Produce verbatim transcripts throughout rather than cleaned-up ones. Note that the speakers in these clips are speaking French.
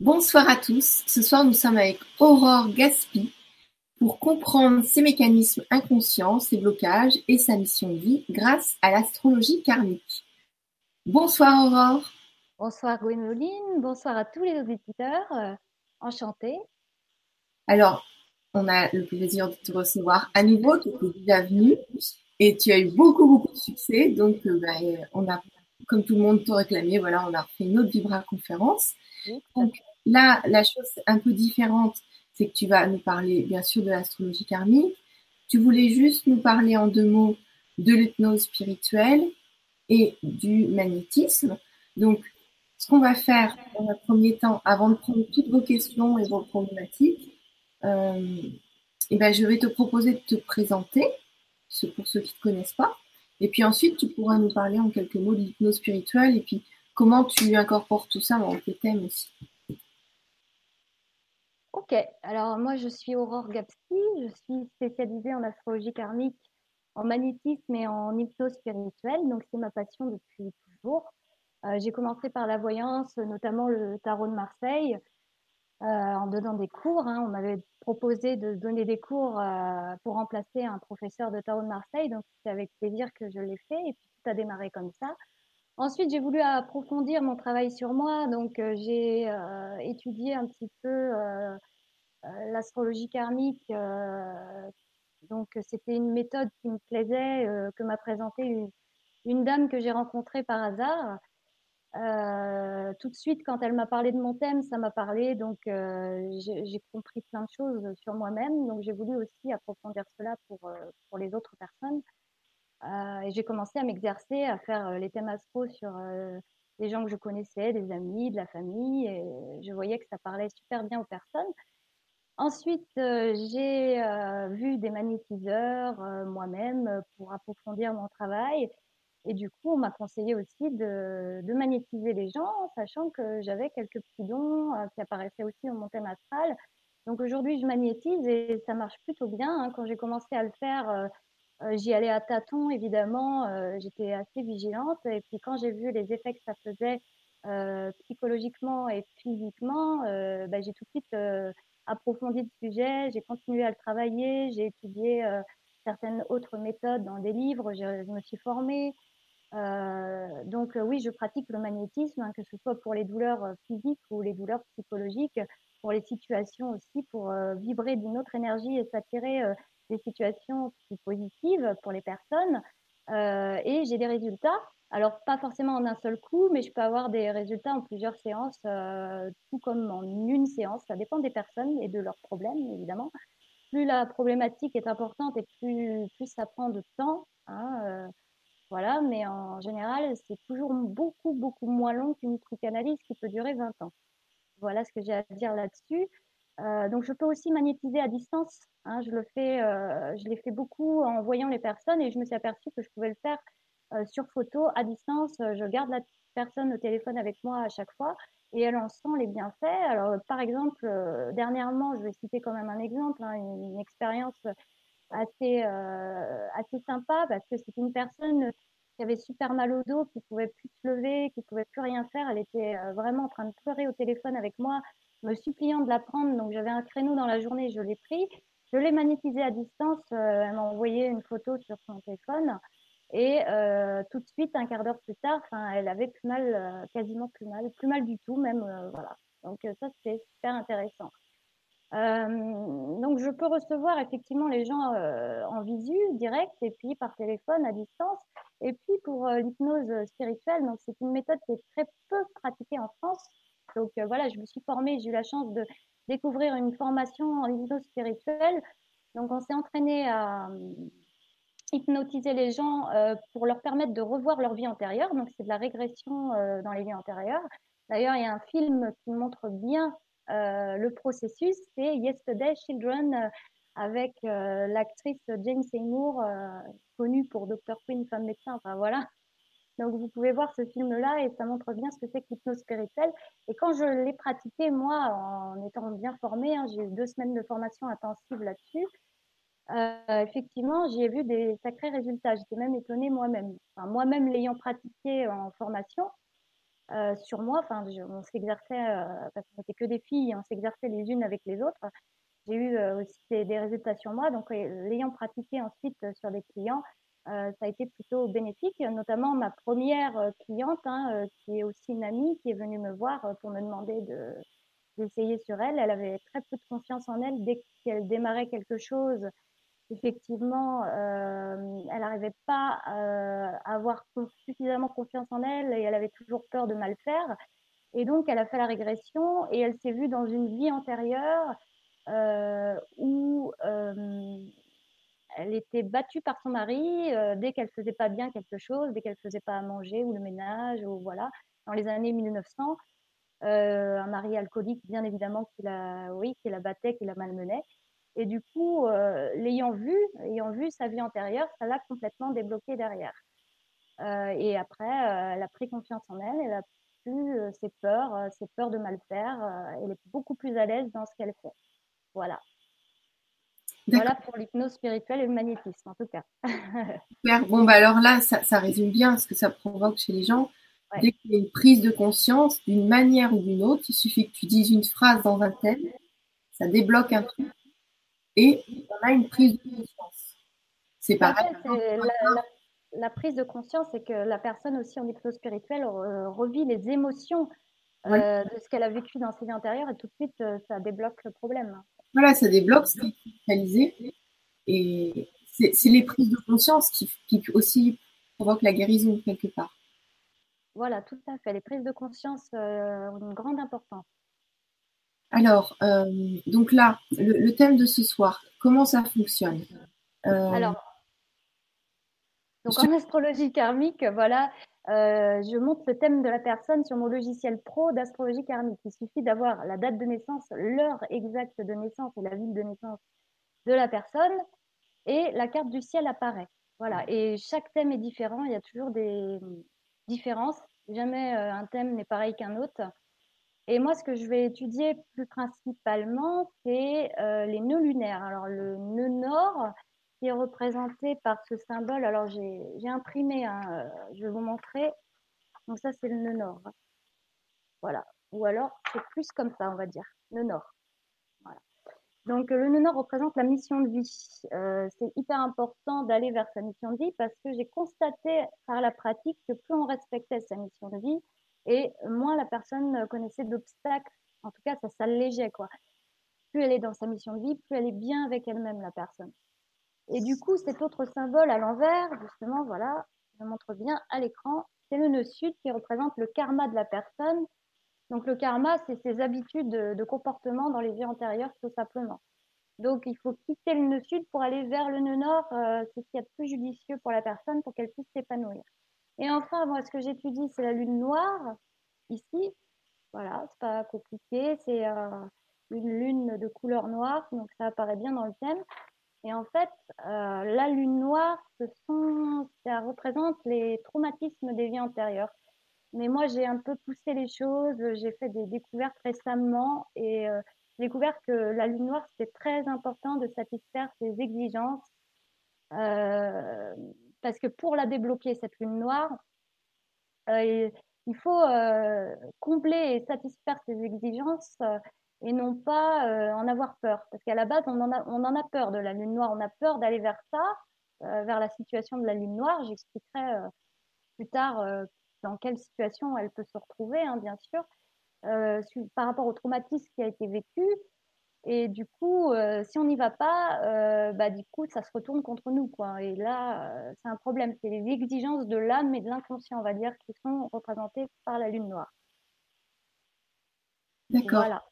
Bonsoir à tous, ce soir nous sommes avec Aurore Gaspi pour comprendre ses mécanismes inconscients, ses blocages et sa mission de vie grâce à l'astrologie karmique. Bonsoir Aurore. Bonsoir Gwenoline, bonsoir à tous les auditeurs, euh, enchantée. Alors, on a le plaisir de te recevoir à nouveau, tu es déjà venue et tu as eu beaucoup beaucoup de succès, donc euh, bah, on a, comme tout le monde t'a réclamé, voilà, on a fait une autre Vibra conférence. Donc, là, la chose un peu différente, c'est que tu vas nous parler, bien sûr, de l'astrologie karmique. Tu voulais juste nous parler en deux mots de l'hypnose spirituelle et du magnétisme. Donc, ce qu'on va faire dans un premier temps, avant de prendre toutes vos questions et vos problématiques, euh, et ben, je vais te proposer de te présenter, pour ceux qui ne te connaissent pas. Et puis ensuite, tu pourras nous parler en quelques mots de l'hypnose spirituelle et puis comment tu incorpores tout ça dans tes thèmes aussi. Ok, alors moi je suis Aurore Gaspi, je suis spécialisée en astrologie karmique, en magnétisme et en hypnose spirituelle, donc c'est ma passion depuis toujours. Euh, j'ai commencé par la voyance, notamment le tarot de Marseille, euh, en donnant des cours. Hein. On m'avait proposé de donner des cours euh, pour remplacer un professeur de tarot de Marseille, donc c'est avec plaisir que je l'ai fait et puis tout a démarré comme ça. Ensuite, j'ai voulu approfondir mon travail sur moi, donc euh, j'ai euh, étudié un petit peu euh, euh, l'astrologie karmique. Euh, donc c'était une méthode qui me plaisait, euh, que m'a présentée une, une dame que j'ai rencontrée par hasard. Euh, tout de suite, quand elle m'a parlé de mon thème, ça m'a parlé, donc euh, j'ai, j'ai compris plein de choses sur moi-même. Donc j'ai voulu aussi approfondir cela pour, euh, pour les autres personnes. Euh, et j'ai commencé à m'exercer, à faire euh, les thèmes astro sur euh, des gens que je connaissais, des amis, de la famille. Et je voyais que ça parlait super bien aux personnes. Ensuite, euh, j'ai euh, vu des magnétiseurs euh, moi-même pour approfondir mon travail. Et du coup, on m'a conseillé aussi de, de magnétiser les gens, sachant que j'avais quelques petits dons euh, qui apparaissaient aussi dans mon thème astral. Donc aujourd'hui, je magnétise et ça marche plutôt bien. Hein. Quand j'ai commencé à le faire... Euh, Euh, j'y allais à tâtons, évidemment, euh, j'étais assez vigilante. Et puis quand j'ai vu les effets que ça faisait euh, psychologiquement et physiquement, euh, bah, j'ai tout de suite euh, approfondi le sujet, j'ai continué à le travailler, j'ai étudié euh, certaines autres méthodes dans des livres, je, je me suis formée. Euh, donc euh, oui, je pratique le magnétisme, hein, que ce soit pour les douleurs euh, physiques ou les douleurs psychologiques, pour les situations aussi, pour euh, vibrer d'une autre énergie et s'attirer... Euh, des situations plus positives pour les personnes euh, et j'ai des résultats. Alors, pas forcément en un seul coup, mais je peux avoir des résultats en plusieurs séances, euh, tout comme en une séance. Ça dépend des personnes et de leurs problèmes, évidemment. Plus la problématique est importante et plus, plus ça prend de temps. Hein, euh, voilà, mais en général, c'est toujours beaucoup, beaucoup moins long qu'une psychanalyse qui peut durer vingt ans. Voilà ce que j'ai à dire là-dessus. Euh, donc, je peux aussi magnétiser à distance. Hein, je le fais, euh, je l'ai fait beaucoup en voyant les personnes et je me suis aperçue que je pouvais le faire euh, sur photo, à distance. Je garde la personne au téléphone avec moi à chaque fois et elle en sent les bienfaits. Alors, par exemple, euh, dernièrement, je vais citer quand même un exemple, hein, une, une expérience assez, euh, assez sympa parce que c'est une personne qui avait super mal au dos, qui ne pouvait plus se lever, qui ne pouvait plus rien faire. Elle était euh, vraiment en train de pleurer au téléphone avec moi, me suppliant de la prendre. Donc, j'avais un créneau dans la journée, je l'ai pris. Je l'ai magnétisée à distance. Euh, elle m'a envoyé une photo sur son téléphone. Et euh, tout de suite, un quart d'heure plus tard, elle avait plus mal, euh, quasiment plus mal, plus mal du tout même. Euh, voilà. Donc, euh, ça, c'est super intéressant. Euh, donc, je peux recevoir effectivement les gens euh, en visu, direct, et puis par téléphone, à distance. Et puis, pour euh, l'hypnose spirituelle, donc c'est une méthode qui est très peu pratiquée en France. Donc, euh, voilà, je me suis formée, j'ai eu la chance de découvrir une formation en hypnose spirituelle. Donc, on s'est entraîné à hypnotiser les gens euh, pour leur permettre de revoir leur vie antérieure. Donc, c'est de la régression euh, dans les vies antérieures. D'ailleurs, il y a un film qui montre bien euh, le processus. C'est Yesterday Children euh, avec euh, l'actrice Jane Seymour, euh, connue pour Docteur Quinn, femme médecin. Enfin, voilà. Donc, vous pouvez voir ce film-là et ça montre bien ce que c'est que l'hypnose spirituelle. Et quand je l'ai pratiqué, moi, en étant bien formée, hein, j'ai eu deux semaines de formation intensive là-dessus, euh, effectivement, j'y ai vu des sacrés résultats. J'étais même étonnée moi-même. Enfin, moi-même l'ayant pratiqué en formation, euh, sur moi. Enfin, je, on s'exerçait, euh, parce qu'on n'était que des filles, on s'exerçait les unes avec les autres. J'ai eu euh, aussi des, des résultats sur moi. Donc, euh, l'ayant pratiqué ensuite euh, sur des clients, euh, ça a été plutôt bénéfique. Notamment, ma première euh, cliente, hein, euh, qui est aussi une amie, qui est venue me voir euh, pour me demander de, d'essayer sur elle. Elle avait très peu de confiance en elle. Dès qu'elle démarrait quelque chose, effectivement, euh, elle n'arrivait pas euh, à avoir suffisamment confiance en elle et elle avait toujours peur de mal faire. Et donc, elle a fait la régression et elle s'est vue dans une vie antérieure euh, où euh, elle était battue par son mari euh, dès qu'elle ne faisait pas bien quelque chose, dès qu'elle ne faisait pas à manger ou le ménage, ou voilà, dans les années mille neuf cents. Euh, un mari alcoolique, bien évidemment, qui la, oui, qui la battait, qui la malmenait. Et du coup, euh, l'ayant vu, ayant vu sa vie antérieure, ça l'a complètement débloquée derrière. Euh, et après, euh, elle a pris confiance en elle, elle a plus euh, ses peurs, euh, ses peurs de mal faire. Euh, elle est beaucoup plus à l'aise dans ce qu'elle fait. Voilà. Voilà pour l'hypnose spirituelle et le magnétisme, en tout cas. Bon, bah alors là, ça, ça résume bien ce que ça provoque chez les gens. Ouais. Dès qu'il y a une prise de conscience, d'une manière ou d'une autre, il suffit que tu dises une phrase dans un thème, ça débloque un truc. Et on a une prise de conscience. C'est pareil. La, la, la prise de conscience, c'est que la personne aussi en hypnose spirituelle re, revit les émotions oui. euh, de ce qu'elle a vécu dans ses vies antérieures et tout de suite, ça débloque le problème. Voilà, ça débloque, c'est réalisé. Et c'est, c'est les prises de conscience qui, qui aussi provoquent la guérison quelque part. Voilà, tout à fait. Les prises de conscience euh, ont une grande importance. Alors, euh, donc là, le, le thème de ce soir, comment ça fonctionne euh... Alors, donc en astrologie karmique, voilà, euh, je montre le thème de la personne sur mon logiciel pro d'astrologie karmique. Il suffit d'avoir la date de naissance, l'heure exacte de naissance et la ville de naissance de la personne et la carte du ciel apparaît. Voilà, et chaque thème est différent, il y a toujours des différences. Jamais euh, un thème n'est pareil qu'un autre. Et moi, ce que je vais étudier plus principalement, c'est euh, les nœuds lunaires. Alors, le nœud nord, qui est représenté par ce symbole. Alors, j'ai, j'ai imprimé, hein, je vais vous montrer. Donc, ça, c'est le nœud nord. Voilà. Ou alors, c'est plus comme ça, on va dire. Nœud nord. Voilà. Donc, le nœud nord représente la mission de vie. Euh, c'est hyper important d'aller vers sa mission de vie parce que j'ai constaté par la pratique que plus on respectait sa mission de vie, et moins la personne connaissait d'obstacles, en tout cas ça s'allégeait quoi. Plus elle est dans sa mission de vie, plus elle est bien avec elle-même la personne. Et du coup cet autre symbole à l'envers, justement voilà, je montre bien à l'écran, c'est le nœud sud qui représente le karma de la personne. Donc le karma c'est ses habitudes de, de comportement dans les vies antérieures tout simplement. Donc il faut quitter le nœud sud pour aller vers le nœud nord, euh, c'est ce qu'il y a de plus judicieux pour la personne pour qu'elle puisse s'épanouir. Et enfin, moi, ce que j'étudie, c'est la lune noire, ici. Voilà, c'est pas compliqué, c'est euh, une lune de couleur noire, donc ça apparaît bien dans le thème. Et en fait, euh, la lune noire, ce sont, ça représente les traumatismes des vies antérieures. Mais moi, j'ai un peu poussé les choses, j'ai fait des découvertes récemment, et euh, j'ai découvert que la lune noire, c'était très important de satisfaire ses exigences, euh, parce que pour la débloquer, cette lune noire, euh, il faut euh, combler et satisfaire ses exigences euh, et non pas euh, en avoir peur. Parce qu'à la base, on en a, on en a peur de la lune noire. On a peur d'aller vers ça, euh, vers la situation de la lune noire. J'expliquerai euh, plus tard euh, dans quelle situation elle peut se retrouver, hein, bien sûr, euh, par rapport au traumatisme qui a été vécu. Et du coup, euh, si on n'y va pas, euh, bah, du coup, ça se retourne contre nous, quoi. Et là, euh, c'est un problème. C'est les exigences de l'âme et de l'inconscient, on va dire, qui sont représentées par la lune noire. D'accord. Voilà.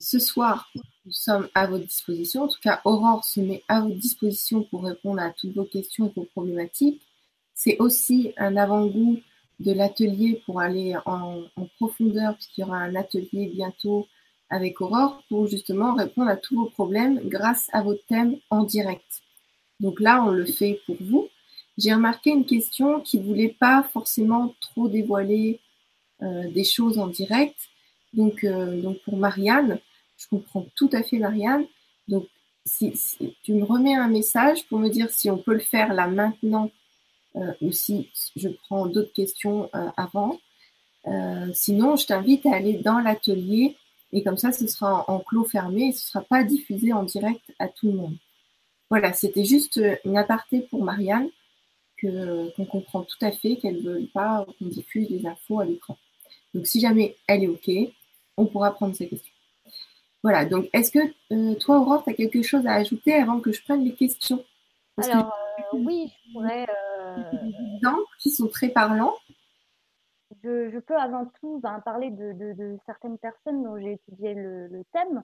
Ce soir, nous sommes à votre disposition. En tout cas, Aurore se met à votre disposition pour répondre à toutes vos questions et vos problématiques. C'est aussi un avant-goût de l'atelier pour aller en, en profondeur, puisqu'il y aura un atelier bientôt avec Aurore pour justement répondre à tous vos problèmes grâce à votre thème en direct. Donc là, on le fait pour vous. J'ai remarqué une question qui ne voulait pas forcément trop dévoiler euh, des choses en direct. Donc, euh, donc pour Marianne, je comprends tout à fait Marianne. Donc si, si tu me remets un message pour me dire si on peut le faire là maintenant euh, ou si je prends d'autres questions euh, avant. Euh, sinon, je t'invite à aller dans l'atelier et comme ça, ce sera en, en clos fermé et ce ne sera pas diffusé en direct à tout le monde. Voilà, c'était juste une aparté pour Marianne que, qu'on comprend tout à fait, qu'elle ne veut pas qu'on diffuse les infos à l'écran. Donc, si jamais elle est OK, on pourra prendre ses questions. Voilà, donc est-ce que euh, toi, Aurore, tu as quelque chose à ajouter avant que je prenne les questions? Parce Alors, que... euh, oui, je pourrais... Des exemples qui sont très parlants. Je, je peux avant tout ben, parler de, de, de certaines personnes dont j'ai étudié le, le thème,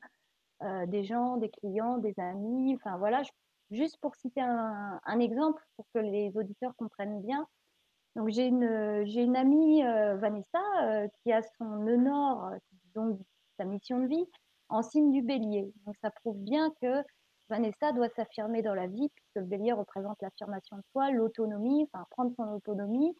euh, des gens, des clients, des amis, enfin voilà, je, juste pour citer un, un exemple, pour que les auditeurs comprennent bien. Donc j'ai une, j'ai une amie, euh, Vanessa, euh, qui a son nœud nord, donc sa mission de vie, en signe du bélier. Donc ça prouve bien que Vanessa doit s'affirmer dans la vie, puisque le bélier représente l'affirmation de soi, l'autonomie, enfin prendre son autonomie,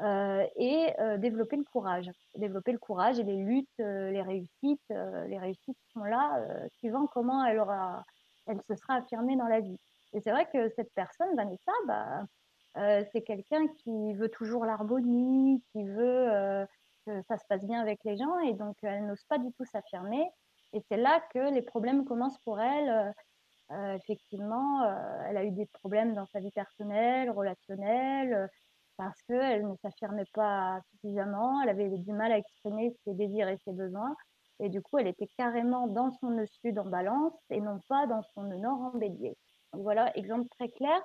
Euh, et euh, développer le courage, développer le courage et les luttes, euh, les réussites, euh, les réussites sont là, euh, suivant comment elle aura, elle se sera affirmée dans la vie. Et c'est vrai que cette personne, Vanessa, bah, euh, c'est quelqu'un qui veut toujours l'harmonie, qui veut euh, que ça se passe bien avec les gens, et donc elle n'ose pas du tout s'affirmer. Et c'est là que les problèmes commencent pour elle. Euh, euh, effectivement, euh, elle a eu des problèmes dans sa vie personnelle, relationnelle. Euh, parce qu'elle ne s'affirmait pas suffisamment, elle avait du mal à exprimer ses désirs et ses besoins, et du coup, elle était carrément dans son nœud sud en balance, et non pas dans son nœud nord en bélier. Donc voilà, exemple très clair.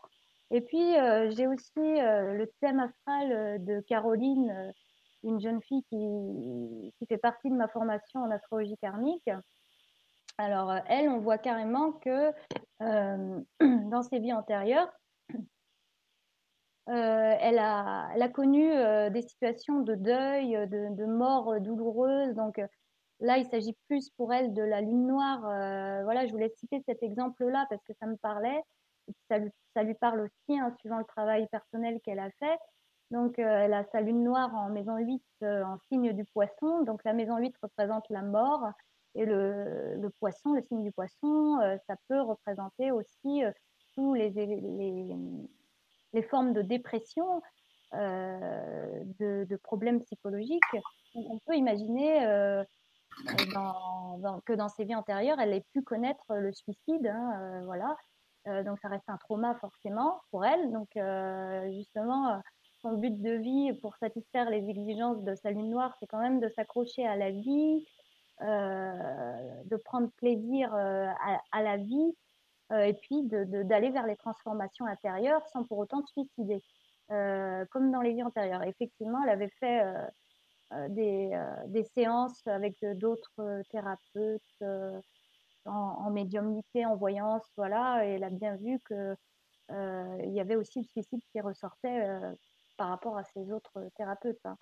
Et puis, euh, j'ai aussi euh, le thème astral de Caroline, euh, une jeune fille qui, qui fait partie de ma formation en astrologie karmique. Alors, euh, elle, on voit carrément que euh, dans ses vies antérieures, Euh, elle, a, elle a connu euh, des situations de deuil, de, de mort douloureuse. Donc là, il s'agit plus pour elle de la lune noire. Euh, voilà, je voulais citer cet exemple-là parce que ça me parlait. Et ça, lui, ça lui parle aussi, hein, suivant le travail personnel qu'elle a fait. Donc euh, elle a sa lune noire en maison huit, euh, en signe du poisson. Donc la maison huit représente la mort. Et le, le poisson, le signe du poisson, euh, ça peut représenter aussi euh, tous les... les, les les formes de dépression, euh, de, de problèmes psychologiques. On peut imaginer euh, dans, dans, que dans ses vies antérieures, elle ait pu connaître le suicide, hein, euh, voilà. Euh, donc ça reste un trauma forcément pour elle. Donc euh, justement, son but de vie pour satisfaire les exigences de sa lune noire, c'est quand même de s'accrocher à la vie, euh, de prendre plaisir euh, à, à la vie, Euh, et puis de, de, d'aller vers les transformations intérieures sans pour autant se suicider, euh, comme dans les vies antérieures. Effectivement, elle avait fait euh, des, euh, des séances avec de, d'autres thérapeutes euh, en, en médiumnité, en voyance, voilà, et elle a bien vu qu'il euh, y avait aussi le suicide qui ressortait euh, par rapport à ces autres thérapeutes, hein.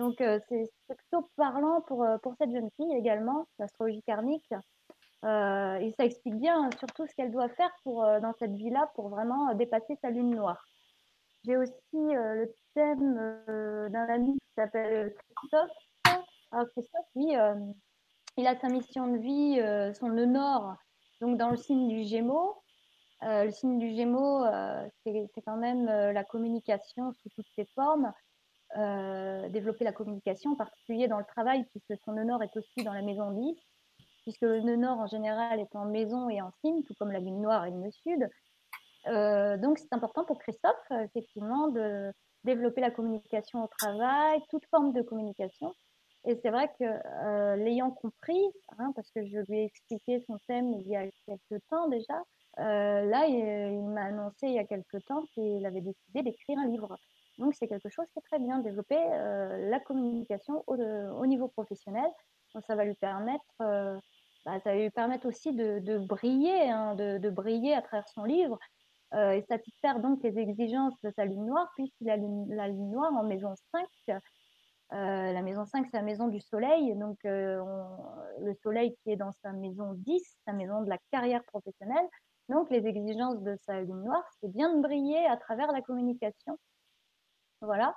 Donc euh, c'est, c'est plutôt parlant pour, pour cette jeune fille également, l'astrologie karmique. Euh, et ça explique bien surtout ce qu'elle doit faire pour, euh, dans cette vie-là pour vraiment euh, dépasser sa lune noire. J'ai aussi euh, le thème euh, d'un ami qui s'appelle Christophe. Alors Christophe, lui, euh, il a sa mission de vie, euh, son nœud nord, donc dans le signe du Gémeaux. Euh, le signe du Gémeaux, euh, c'est, c'est quand même euh, la communication sous toutes ses formes. Euh, développer la communication, en particulier dans le travail, puisque son nœud nord est aussi dans la maison dix. Puisque le nœud nord en général est en maison et en signe, tout comme la lune noire et le nœud sud. Euh, donc c'est important pour Christophe, effectivement, de développer la communication au travail, toute forme de communication. Et c'est vrai que euh, l'ayant compris, hein, parce que je lui ai expliqué son thème il y a quelques temps déjà, euh, là il, il m'a annoncé il y a quelques temps qu'il avait décidé d'écrire un livre. Donc c'est quelque chose qui est très bien, développer euh, la communication au, au niveau professionnel. Donc ça va lui permettre... Euh, Bah, ça va lui permettre aussi de, de briller, hein, de, de briller à travers son livre euh, et satisfaire donc les exigences de sa lune noire, puisqu'il a la lune noire en maison cinq. Euh, la maison cinq, c'est la maison du soleil, donc euh, on, le soleil qui est dans sa maison dix, sa maison de la carrière professionnelle. Donc les exigences de sa lune noire, c'est bien de briller à travers la communication. Voilà,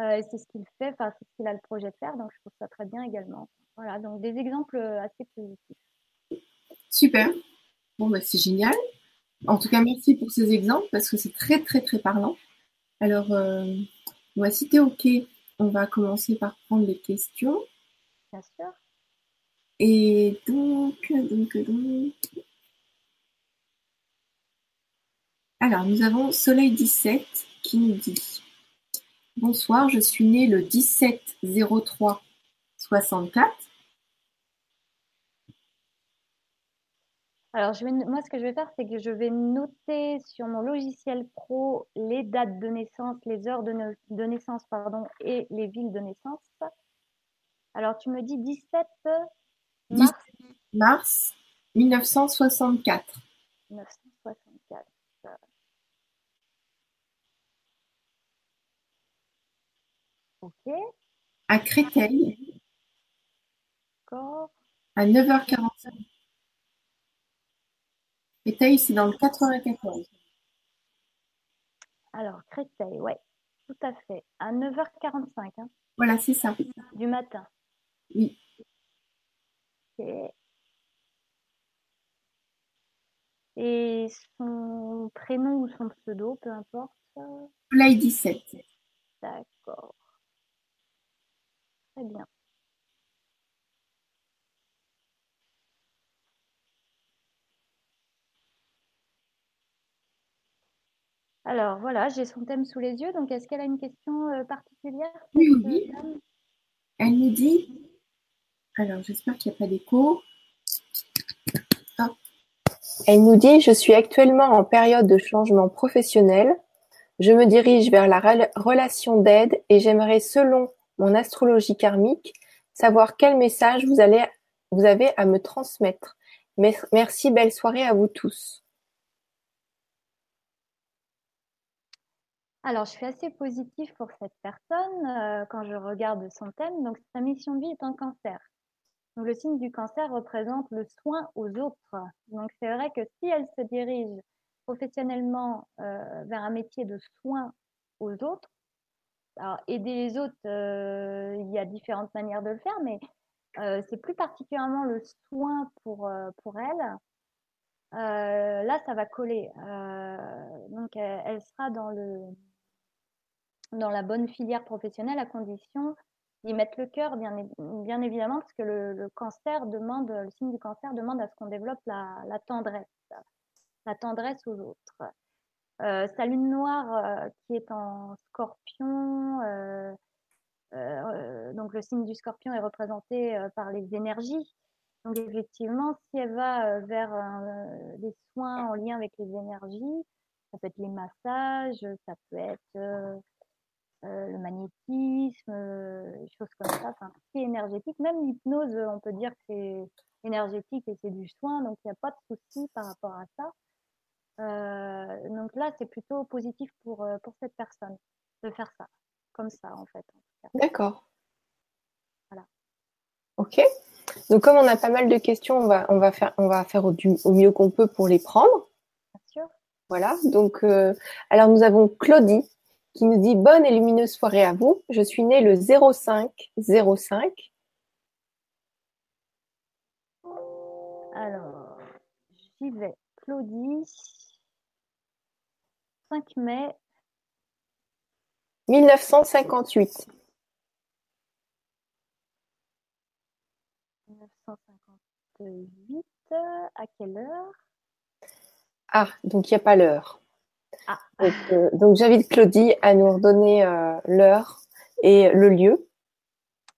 euh, c'est ce qu'il fait, enfin c'est ce qu'il a le projet de faire, donc je trouve ça très bien également. Voilà, donc des exemples assez positifs. Super. Bon, bah, c'est génial. En tout cas, merci pour ces exemples parce que c'est très, très, très parlant. Alors, euh, bah, si tu es OK, on va commencer par prendre les questions. Bien sûr. Et donc, donc, donc... Alors, nous avons Soleil dix-sept qui nous dit « Bonsoir, je suis née le dix-sept zéro trois soixante-quatre. » Alors, je vais, moi, ce que je vais faire, c'est que je vais noter sur mon logiciel pro les dates de naissance, les heures de, ne, de naissance pardon, et les villes de naissance. Alors, tu me dis dix-sept mars, dix-sept mars mille neuf cent soixante-quatre. mille neuf cent soixante-quatre. Ok. À Créteil. D'accord. À neuf heures quarante-cinq. Créteil, c'est dans le quatre-vingt-quatorze. Alors, Créteil, ouais, tout à fait. À neuf heures quarante-cinq. Hein. Voilà, c'est ça. Du matin. Oui. Okay. Et son prénom ou son pseudo, peu importe. Soleil dix-sept. D'accord. Très bien. Alors voilà, j'ai son thème sous les yeux, donc est-ce qu'elle a une question euh, particulière? Oui, oui. Euh, elle nous dit, alors j'espère qu'il n'y a pas d'écho. Ah. Elle nous dit, je suis actuellement en période de changement professionnel, je me dirige vers la rel- relation d'aide et j'aimerais, selon mon astrologie karmique, savoir quel message vous, allez, vous avez à me transmettre. Merci, belle soirée à vous tous. Alors, je suis assez positive pour cette personne euh, quand je regarde son thème. Donc, sa mission de vie est un cancer. Donc, le signe du cancer représente le soin aux autres. Donc, c'est vrai que si elle se dirige professionnellement euh, vers un métier de soin aux autres, alors aider les autres, euh, il y a différentes manières de le faire, mais euh, c'est plus particulièrement le soin pour, euh, pour elle. Euh, là, ça va coller. Euh, donc, elle, elle sera dans le... dans la bonne filière professionnelle à condition d'y mettre le cœur, bien, bien évidemment, parce que le, le cancer demande, le signe du cancer demande à ce qu'on développe la, la tendresse, la tendresse aux autres. Euh, sa lune noire euh, qui est en scorpion, euh, euh, donc le signe du scorpion est représenté euh, par les énergies. Donc effectivement, si elle va euh, vers euh, des soins en lien avec les énergies, ça peut être les massages, ça peut être... Euh, Euh, le magnétisme, euh, choses comme ça, enfin, c'est énergétique. Même l'hypnose, on peut dire que c'est énergétique et c'est du soin, donc il n'y a pas de souci par rapport à ça. Euh, donc là, c'est plutôt positif pour, pour cette personne de faire ça, comme ça en fait. D'accord. Voilà. Ok. Donc comme on a pas mal de questions, on va, on va faire, on va faire au, du, au mieux qu'on peut pour les prendre. Bien sûr. Voilà. Donc, euh, alors nous avons Claudie qui nous dit « Bonne et lumineuse soirée à vous. Je suis née le zéro cinq zéro cinq. » Alors, j'y vais. Claudie, cinq mai mille neuf cent cinquante-huit. mille neuf cent cinquante-huit, à quelle heure? Ah, donc il n'y a pas l'heure. Ah. Donc, euh, donc j'invite Claudie à nous redonner euh, l'heure et le lieu.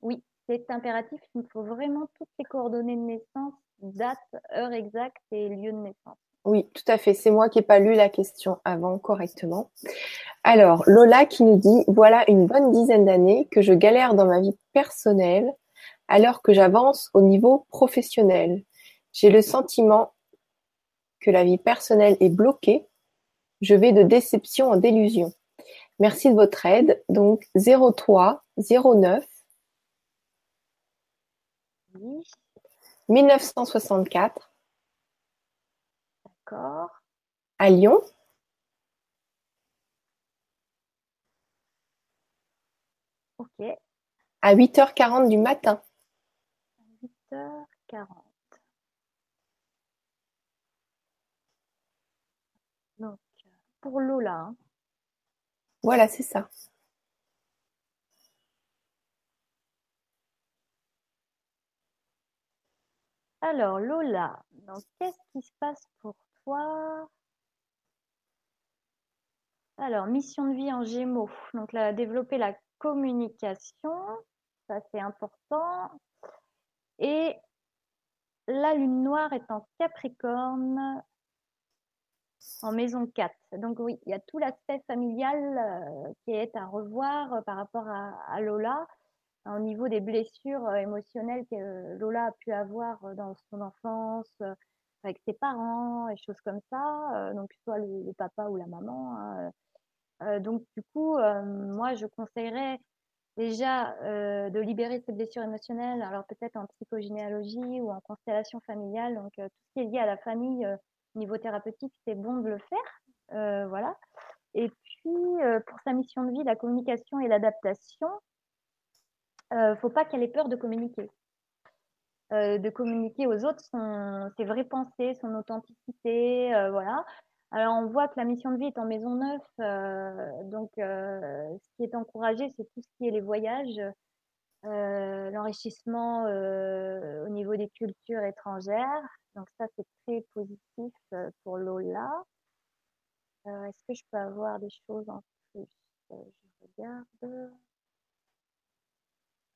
Oui, c'est impératif, il faut vraiment toutes les coordonnées de naissance, date, heure exacte et lieu de naissance. Oui, tout à fait, c'est moi qui n'ai pas lu la question avant correctement. Alors, Lola qui nous dit « Voilà une bonne dizaine d'années que je galère dans ma vie personnelle alors que j'avance au niveau professionnel. J'ai le sentiment que la vie personnelle est bloquée. Je vais de déception en délusion. Merci de votre aide. » Donc, zéro trois zéro neuf mille neuf cent soixante-quatre. D'accord. À Lyon. Ok. À huit heures quarante du matin. huit heures quarante. Donc, pour Lola. Voilà, c'est ça. Alors, Lola, qu'est-ce qui se passe pour toi? Alors, mission de vie en Gémeaux. Donc, là, développer la communication, ça c'est important. Et la lune noire est en Capricorne, en maison quatre. Donc oui, il y a tout l'aspect familial euh, qui est à revoir euh, par rapport à, à Lola, hein, au niveau des blessures euh, émotionnelles que euh, Lola a pu avoir euh, dans son enfance, euh, avec ses parents et choses comme ça, euh, donc soit le, le papa ou la maman. Hein, euh, donc du coup, euh, moi je conseillerais déjà euh, de libérer ces blessures émotionnelles, alors peut-être en psychogénéalogie ou en constellation familiale, donc euh, tout ce qui est lié à la famille, euh, niveau thérapeutique, c'est bon de le faire, euh, voilà. Et puis, euh, pour sa mission de vie, la communication et l'adaptation, il euh, ne faut pas qu'elle ait peur de communiquer. Euh, de communiquer aux autres son, ses vraies pensées, son authenticité, euh, voilà. Alors, on voit que la mission de vie est en maison neuf, euh, donc euh, ce qui est encouragé, c'est tout ce qui est les voyages, euh, l'enrichissement euh, au niveau des cultures étrangères. Donc ça, c'est très positif pour Lola. Euh, Est-ce que je peux avoir des choses en plus? euh, Je regarde.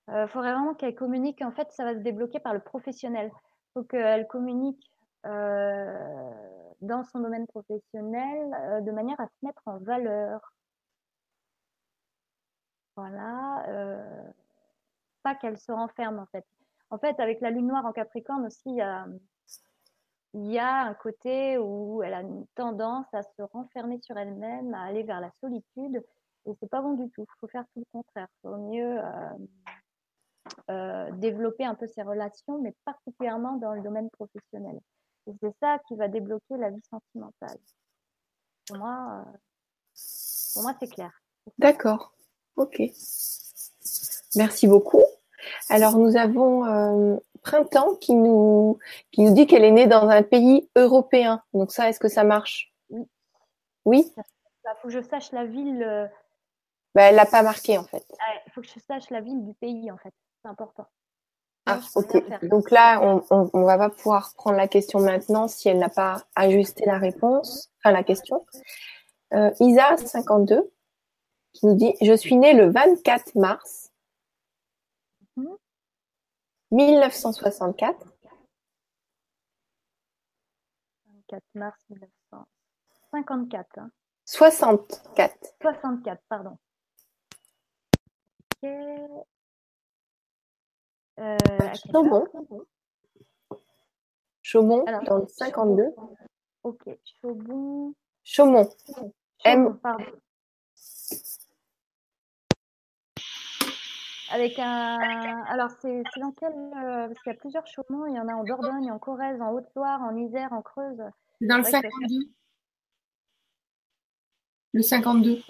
Il euh, faudrait vraiment qu'elle communique. En fait, ça va se débloquer par le professionnel. Il faut qu'elle communique euh, dans son domaine professionnel euh, de manière à se mettre en valeur. Voilà. Euh, pas qu'elle se renferme, en fait. En fait, avec la lune noire en Capricorne aussi, il y a... Il y a un côté où elle a une tendance à se renfermer sur elle-même, à aller vers la solitude, et c'est pas bon du tout. Il faut faire tout le contraire. Il faut mieux euh, euh, développer un peu ses relations, mais particulièrement dans le domaine professionnel. Et c'est ça qui va débloquer la vie sentimentale. Pour moi, euh, pour moi c'est clair. D'accord. Ok. Merci beaucoup. Alors, nous avons euh, Printemps qui nous, qui nous dit qu'elle est née dans un pays européen. Donc ça, est-ce que ça marche? Oui. Oui. Bah, faut que je sache la ville. Euh... Bah, elle ne l'a pas marqué, en fait. Il ah, faut que je sache la ville du pays, en fait. C'est important. Ah, ok. Donc là, on ne va pas pouvoir prendre la question maintenant si elle n'a pas ajusté la réponse, enfin la question. Euh, Isa, cinquante-deux, qui nous dit « Je suis née le vingt-quatre mars. mille neuf cent soixante-quatre. vingt-quatre mars mille neuf cent cinquante-quatre. Hein. soixante-quatre. soixante-quatre, pardon. Ok. Euh, Chaumon. Chaumon, alors, dans le cinquante-deux. Chaumon. Ok, Chaumon. Chaumon. Chaumon M. Pardon. Avec un... Alors, c'est dans quel... Parce qu'il y a plusieurs Chaumons. Il y en a en Dordogne, en Corrèze, en Haute-Loire, en Isère, en Creuse. Dans le cinquante-deux. Que... Le cinquante-deux.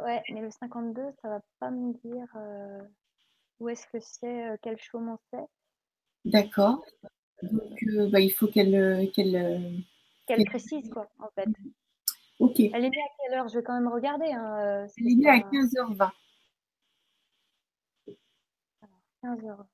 Ouais, mais le cinquante-deux, ça va pas me dire euh, où est-ce que c'est, euh, quel Chaumon c'est. D'accord. Donc, euh, bah, il faut qu'elle... Euh, qu'elle euh, qu'elle précise, quoi, en fait. OK. Elle est née à quelle heure? Je vais quand même regarder. Hein, Elle est née à quinze heures vingt. quinze heures.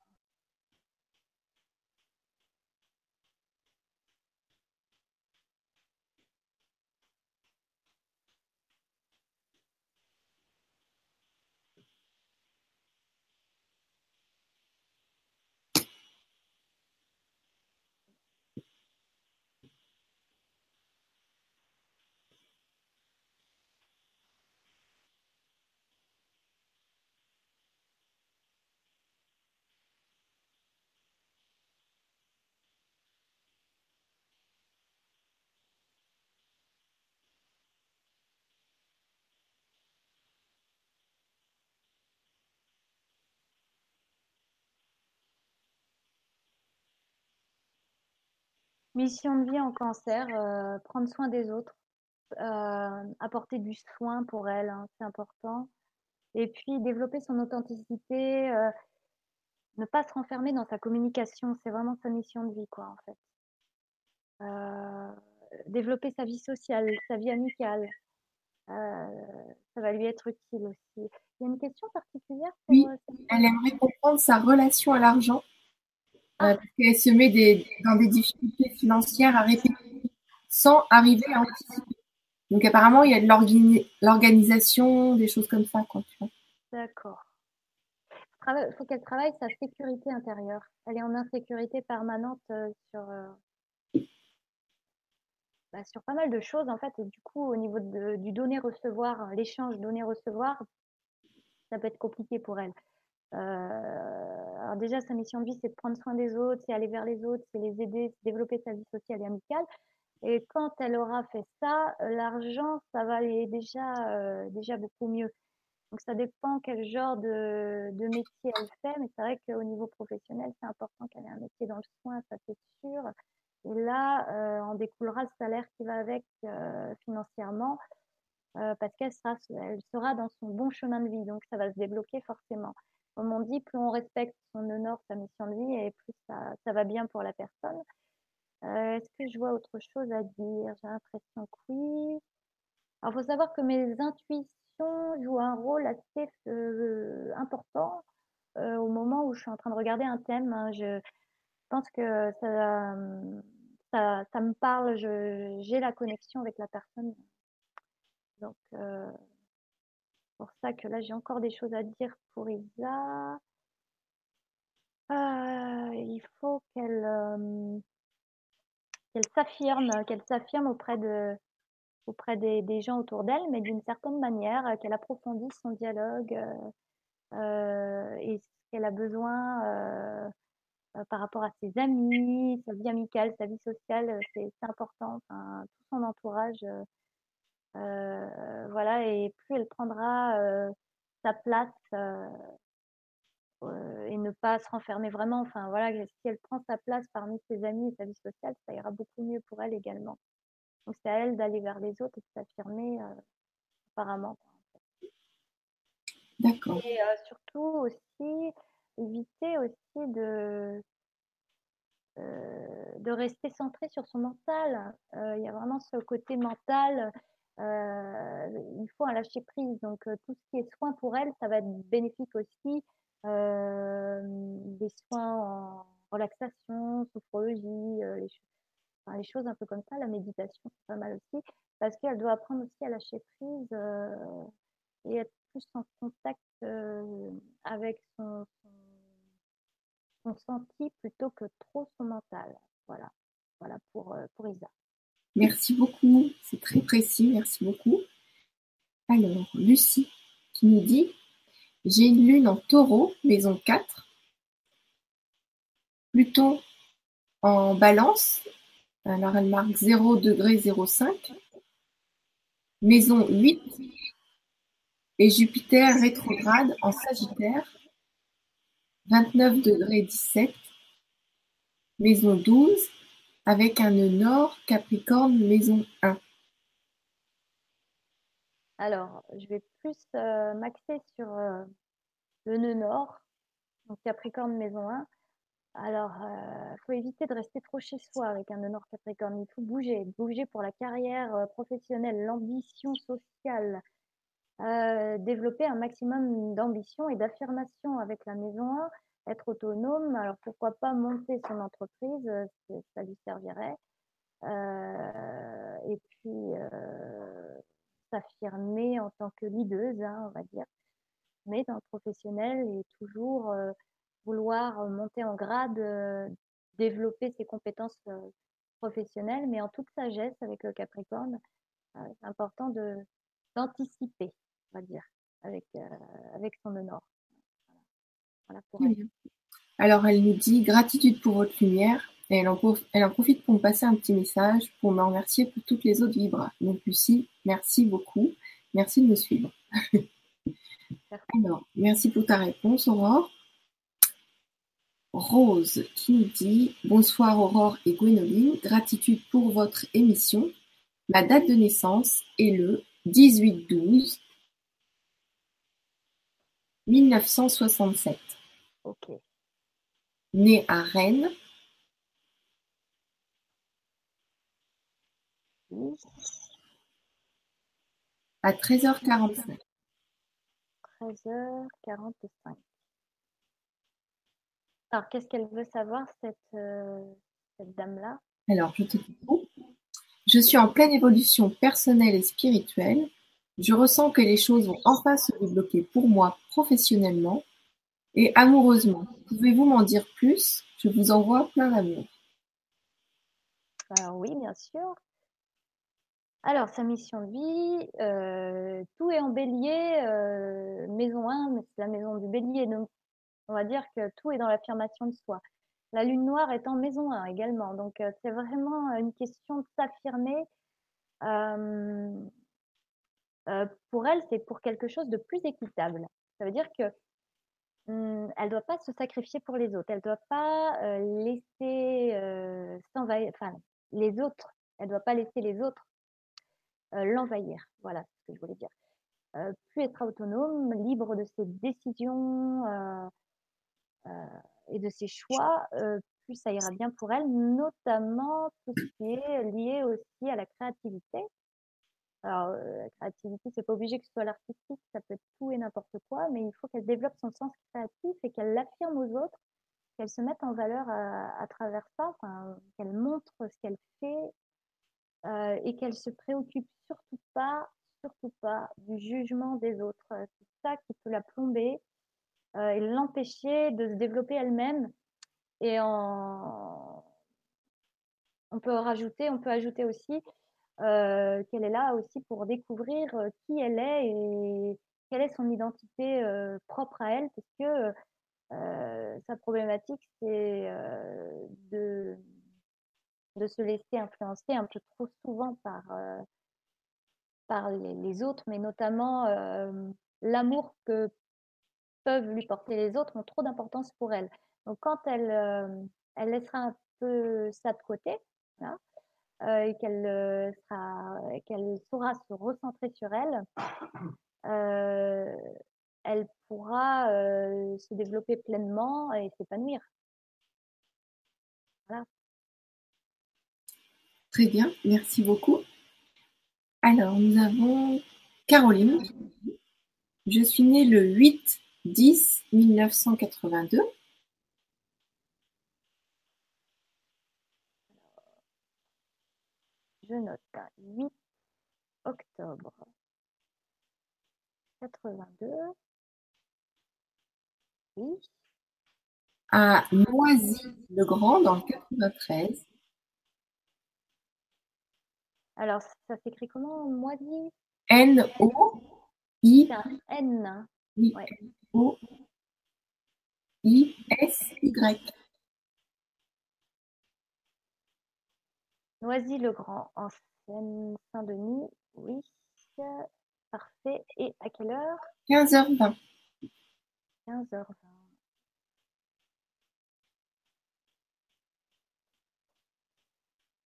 Mission de vie en cancer, euh, prendre soin des autres, euh, apporter du soin pour elle, hein, c'est important. Et puis, développer son authenticité, euh, ne pas se renfermer dans sa communication, c'est vraiment sa mission de vie, quoi, en fait. Euh, développer sa vie sociale, sa vie amicale, euh, ça va lui être utile aussi. Il y a une question particulière pour, oui, euh, cette... elle aimerait comprendre sa relation à l'argent. ah. euh, parce qu'elle se met des, dans des difficultés financières à répéter sans arriver à anticiper. Donc apparemment, il y a de l'organisation, des choses comme ça, quoi, tu vois. D'accord. Il faut qu'elle travaille sa sécurité intérieure. Elle est en insécurité permanente euh, sur, euh, bah, sur pas mal de choses, en fait. Et du coup, au niveau de, du donner-recevoir, l'échange donner-recevoir, ça peut être compliqué pour elle. Euh, alors déjà, sa mission de vie, c'est de prendre soin des autres, c'est aller vers les autres, c'est les aider, c'est développer sa vie sociale et amicale. Et quand elle aura fait ça, l'argent, ça va aller déjà, euh, déjà beaucoup mieux. Donc, ça dépend quel genre de, de métier elle fait, mais c'est vrai qu'au niveau professionnel, c'est important qu'elle ait un métier dans le soin, ça c'est sûr. Et là, euh, on découlera le salaire qui va avec euh, financièrement, euh, parce qu'elle sera, elle sera dans son bon chemin de vie, donc ça va se débloquer forcément. Comme on dit, plus on respecte son nœud nord, sa mission de vie, et plus ça, ça va bien pour la personne. Euh, est-ce que je vois autre chose à dire? J'ai l'impression que oui. Alors, il faut savoir que mes intuitions joue un rôle assez euh, important euh, au moment où je suis en train de regarder un thème. Hein, je pense que ça, ça, ça me parle, je, j'ai la connexion avec la personne. Donc, euh, pour ça que là, j'ai encore des choses à dire pour Isa. Euh, il faut qu'elle, euh, qu'elle s'affirme, qu'elle s'affirme auprès de... auprès des, des gens autour d'elle, mais d'une certaine manière, euh, qu'elle approfondisse son dialogue euh, euh, et ce qu'elle a besoin euh, euh, par rapport à ses amis, sa vie amicale, sa vie sociale, euh, c'est, c'est important, enfin, tout son entourage. Euh, euh, voilà, et plus elle prendra euh, sa place euh, euh, et ne pas se renfermer vraiment, enfin voilà, si elle prend sa place parmi ses amis et sa vie sociale, ça ira beaucoup mieux pour elle également. Donc, c'est à elle d'aller vers les autres et de s'affirmer, euh, apparemment. D'accord. Et euh, surtout aussi, éviter aussi de, euh, de rester centré sur son mental. Euh, il y a vraiment ce côté mental, euh, il faut un lâcher prise. Donc, euh, tout ce qui est soin pour elle, ça va être bénéfique aussi. Euh, des soins en relaxation, sophrologie, euh, les choses. Enfin, les choses un peu comme ça, la méditation, c'est pas mal aussi, parce qu'elle doit apprendre aussi à lâcher prise euh, et être plus en contact euh, avec son, son, son senti plutôt que trop son mental. Voilà, voilà pour, euh, pour Isa. Merci beaucoup, c'est très précis, merci beaucoup. Alors, Lucie qui nous dit « J'ai une lune en taureau, maison quatre, Pluton en balance. » Alors, elle marque zéro degré zéro cinq, maison huit, et Jupiter rétrograde en Sagittaire, vingt-neuf degrés dix-sept, maison douze, avec un nœud nord, Capricorne, maison un. Alors, je vais plus euh, m'axer sur euh, le nœud nord, donc Capricorne, maison un. Alors, il euh, faut éviter de rester trop chez soi avec un nœud nord Capricorne. Il faut bouger, bouger pour la carrière euh, professionnelle, l'ambition sociale. Euh, développer un maximum d'ambition et d'affirmation avec la maison un, être autonome. Alors, pourquoi pas monter son entreprise, euh, ça lui servirait. Euh, et puis, euh, s'affirmer en tant que leader, hein, on va dire. Mais dans le professionnel, et toujours... Euh, vouloir monter en grade, euh, développer ses compétences euh, professionnelles, mais en toute sagesse avec le Capricorne, euh, c'est important de, d'anticiper, on va dire, avec, euh, avec son nœud nord. Voilà. Voilà pour elle. Alors, elle nous dit « Gratitude pour votre lumière » et elle en, prof... elle en profite pour me passer un petit message, pour me remercier pour toutes les autres vibras. Donc Lucie, merci beaucoup, merci de me suivre. Alors, merci pour ta réponse, Aurore. Rose qui nous dit « Bonsoir Aurore et Gwenoline, gratitude pour votre émission. Ma date de naissance est le dix-huit douze mille neuf cent soixante-sept. Okay. Née à Rennes. À treize heures quarante-cinq. treize heures quarante-cinq. Alors, qu'est-ce qu'elle veut savoir, cette, euh, cette dame-là? Alors, je te comprends. Je suis en pleine évolution personnelle et spirituelle. Je ressens que les choses vont enfin se débloquer pour moi professionnellement et amoureusement. Pouvez-vous m'en dire plus? Je vous envoie plein d'amour. Alors oui, bien sûr. Alors, sa mission de vie, euh, tout est en bélier, euh, maison un, mais c'est la maison du bélier, donc on va dire que tout est dans l'affirmation de soi. La lune noire est en maison un également, donc euh, c'est vraiment une question de s'affirmer. Euh, euh, pour elle, c'est pour quelque chose de plus équitable. Ça veut dire que euh, elle ne doit pas se sacrifier pour les autres, elle ne doit pas euh, laisser euh, s'envahir, enfin, les autres, elle ne doit pas laisser les autres euh, l'envahir. Voilà ce que je voulais dire. Euh, plus être autonome, libre de ses décisions euh, euh, et de ses choix, euh, plus ça ira bien pour elle, notamment tout ce qui est lié aussi à la créativité. Alors, euh, la créativité, c'est pas obligé que ce soit l'artistique, ça peut être tout et n'importe quoi, mais il faut qu'elle développe son sens créatif et qu'elle l'affirme aux autres, qu'elle se mette en valeur à, à travers ça, qu'elle montre ce qu'elle fait euh, et qu'elle se préoccupe surtout pas surtout pas du jugement des autres. C'est ça qui peut la plomber euh, et l'empêcher de se développer elle-même. Et en... on peut rajouter, on peut ajouter aussi euh, qu'elle est là aussi pour découvrir qui elle est et quelle est son identité euh, propre à elle, parce que euh, sa problématique, c'est euh, de, de se laisser influencer un peu trop souvent par... Euh, par les autres, mais notamment euh, l'amour que peuvent lui porter les autres ont trop d'importance pour elle. Donc quand elle, euh, elle laissera un peu ça de côté, hein, euh, et qu'elle euh, qu'elle saura se recentrer sur elle, euh, elle pourra euh, se développer pleinement et s'épanouir. Voilà. Très bien, merci beaucoup. Alors, nous avons Caroline. Je suis née le huit dix mille neuf cent quatre-vingt-deux. Je note ça, huit octobre quatre-vingt-deux. Oui. À Noisy-le-Grand, dans le quatre-vingt-treize. Alors, ça s'écrit comment? Noisy? N-O-I. N. O-I-S-Y. Noisy-le-Grand, en Seine-Saint-Denis. Oui, parfait. Et à quelle heure? quinze heures vingt. quinze heures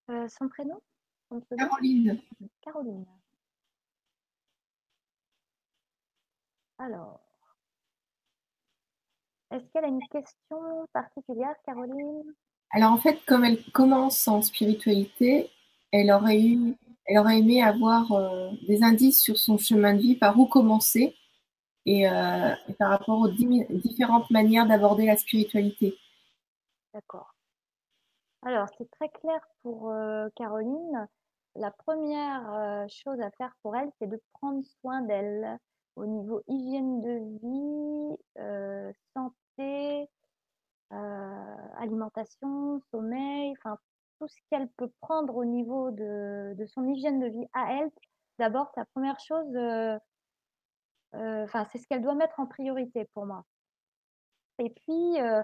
vingt. Euh, son prénom? Caroline. Caroline. Alors, est-ce qu'elle a une question particulière, Caroline? Alors, en fait, comme elle commence en spiritualité, elle aurait, eu, elle aurait aimé avoir euh, des indices sur son chemin de vie, par où commencer, et, euh, et par rapport aux dix, différentes manières d'aborder la spiritualité. D'accord. Alors, c'est très clair pour euh, Caroline. La première euh, chose à faire pour elle, c'est de prendre soin d'elle au niveau hygiène de vie, euh, santé, euh, alimentation, sommeil, enfin tout ce qu'elle peut prendre au niveau de, de son hygiène de vie à elle. D'abord, la première chose, euh, euh, enfin c'est ce qu'elle doit mettre en priorité pour moi. Et puis, euh,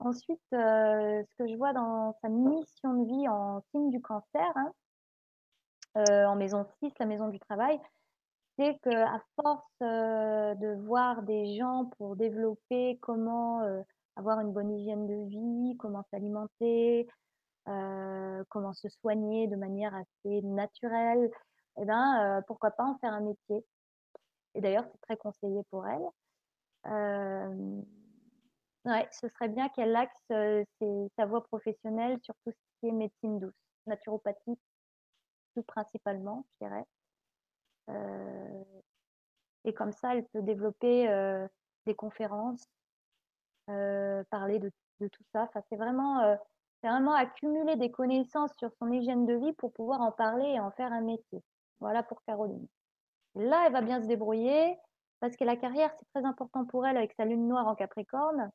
ensuite, euh, ce que je vois dans sa mission de vie en signe du cancer, hein, euh, en maison six, la maison du travail, c'est qu'à force euh, de voir des gens pour développer comment euh, avoir une bonne hygiène de vie, comment s'alimenter, euh, comment se soigner de manière assez naturelle, eh ben, euh, pourquoi pas en faire un métier. Et d'ailleurs, c'est très conseillé pour elle. Euh, Ouais, ce serait bien qu'elle axe euh, ses, sa voie professionnelle sur tout ce qui est médecine douce, naturopathie, tout principalement, je dirais. Euh, et comme ça, elle peut développer euh, des conférences euh, parler de, de tout ça. Enfin, c'est vraiment, euh, c'est vraiment accumuler des connaissances sur son hygiène de vie pour pouvoir en parler et en faire un métier. Voilà pour Caroline. Et là, elle va bien se débrouiller parce que la carrière, c'est très important pour elle avec sa lune noire en Capricorne.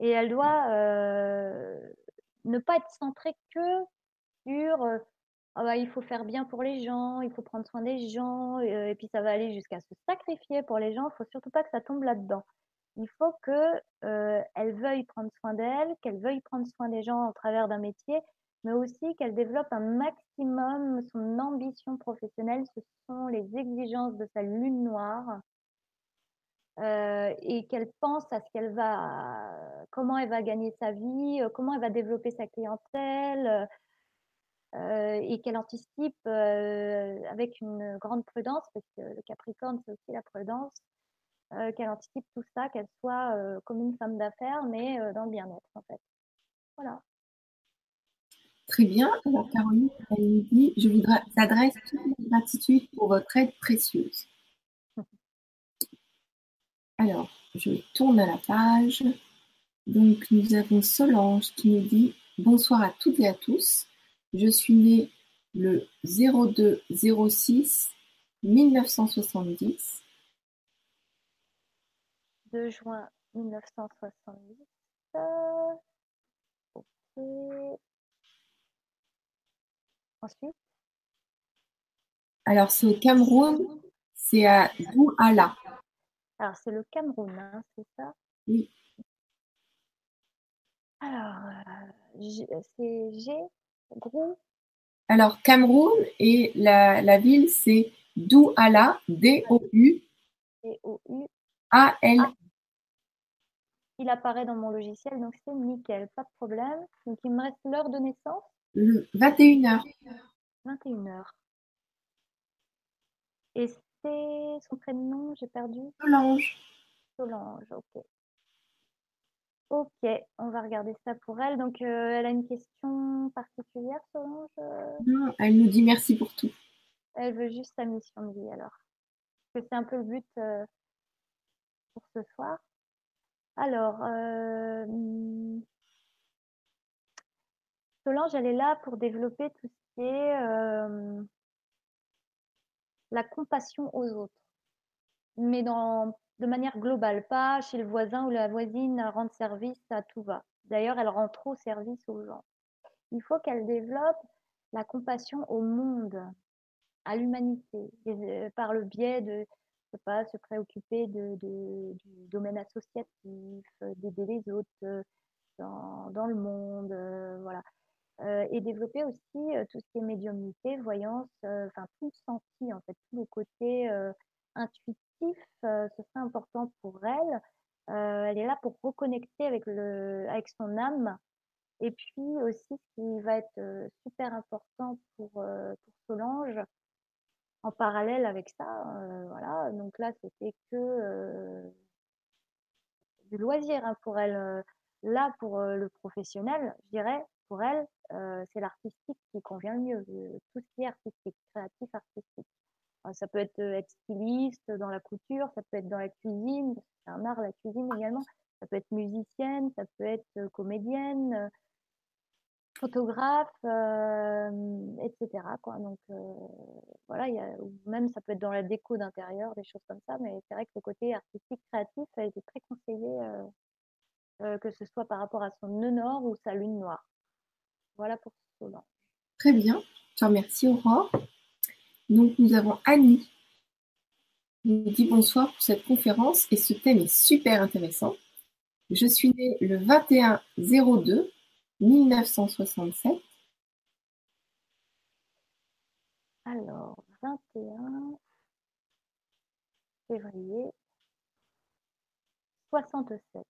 Et elle doit euh, ne pas être centrée que sur euh, ah bah, il faut faire bien pour les gens, il faut prendre soin des gens, euh, et puis ça va aller jusqu'à se sacrifier pour les gens. Il ne faut surtout pas que ça tombe là-dedans. Il faut qu'elle euh, veuille prendre soin d'elle, qu'elle veuille prendre soin des gens au travers d'un métier, mais aussi qu'elle développe un maximum son ambition professionnelle. Ce sont les exigences de sa lune noire. Euh, et qu'elle pense à ce qu'elle va, comment elle va gagner sa vie, euh, comment elle va développer sa clientèle, euh, et qu'elle anticipe euh, avec une grande prudence, parce que le Capricorne, c'est aussi la prudence, euh, qu'elle anticipe tout ça, qu'elle soit euh, comme une femme d'affaires, mais euh, dans le bien-être, en fait. Voilà. Très bien. Alors, Caroline, elle nous dit « Je vous adresse toute ma gratitude pour votre aide précieuse. » Alors, je tourne à la page. Donc, nous avons Solange qui nous dit « Bonsoir à toutes et à tous. Je suis née le zéro deux zéro six mille neuf cent soixante-dix. » deux juin mille neuf cent soixante-dix. Euh, ok. Ensuite. Alors, c'est au Cameroun. C'est à Douala. Alors, c'est le Cameroun, hein, c'est ça? Oui. Alors, euh, c'est G, Grou. Alors, Cameroun et la, la ville, c'est Douala, D O U A L. Il apparaît dans mon logiciel, donc c'est nickel, pas de problème. Donc, il me reste l'heure de naissance? vingt et une heures. vingt et une heures. Et c'est son prénom, j'ai perdu. Solange. Solange, ok. Ok, on va regarder ça pour elle. Donc, euh, elle a une question particulière, Solange? Non, elle nous dit merci pour tout. Elle veut juste sa mission de vie, alors. Parce que c'est un peu le but euh, pour ce soir. Alors, euh, Solange, elle est là pour développer tout ce qui est... Euh, la compassion aux autres, mais dans, de manière globale, pas chez le voisin ou la voisine à rendre service à tout va. D'ailleurs, elle rend trop service aux gens. Il faut qu'elle développe la compassion au monde, à l'humanité, et, euh, par le biais de je sais pas, se préoccuper de, de, du domaine associatif, d'aider les autres euh, dans, dans le monde, euh, voilà. Euh, et développer aussi euh, tout ce qui est médiumnité, voyance, enfin euh, tout senti en fait, tout le côté euh, intuitif, euh, ce serait important pour elle. Euh, elle est là pour reconnecter avec, le, avec son âme. Et puis aussi, ce qui va être euh, super important pour, euh, pour Solange, en parallèle avec ça, euh, voilà. Donc là, c'était que euh, du loisir hein, pour elle. Là, pour euh, le professionnel, je dirais, pour elle, euh, c'est l'artistique qui convient le mieux, euh, tout ce qui est artistique, créatif, artistique. Alors, ça peut être, euh, être styliste dans la couture, ça peut être dans la cuisine, c'est un art la cuisine également, ça peut être musicienne, ça peut être euh, comédienne, euh, photographe, euh, et cetera quoi. Donc euh, voilà, y a, même ça peut être dans la déco d'intérieur, des choses comme ça, mais c'est vrai que le côté artistique, créatif, ça a été très conseillé, euh, euh, que ce soit par rapport à son nœud nord ou sa lune noire. Voilà pour Solange. Très bien. Je te remercie, Aurore. Donc, nous avons Annie qui nous dit bonsoir pour cette conférence et ce thème est super intéressant. Je suis née le vingt et un zéro deux mille neuf cent soixante-sept. Alors, vingt et un février soixante-sept.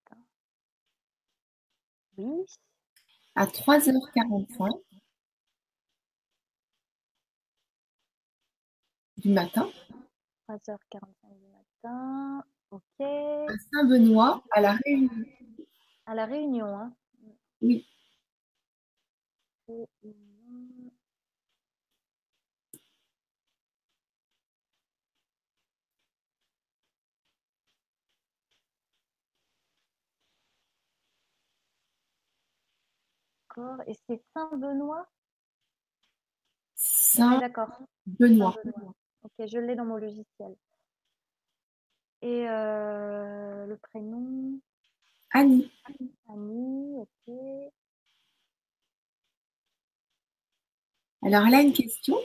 Oui. À trois heures quarante-cinq du matin. trois heures quarante-cinq du matin, ok. À Saint Benoît, à la Réunion. À la Réunion, hein. Oui. Réunion. D'accord. Et c'est Saint Benoît. Saint, ouais, Benoît. Saint Benoît. Ok, je l'ai dans mon logiciel. Et euh, le prénom Annie. Annie, ok. Alors, elle a une question.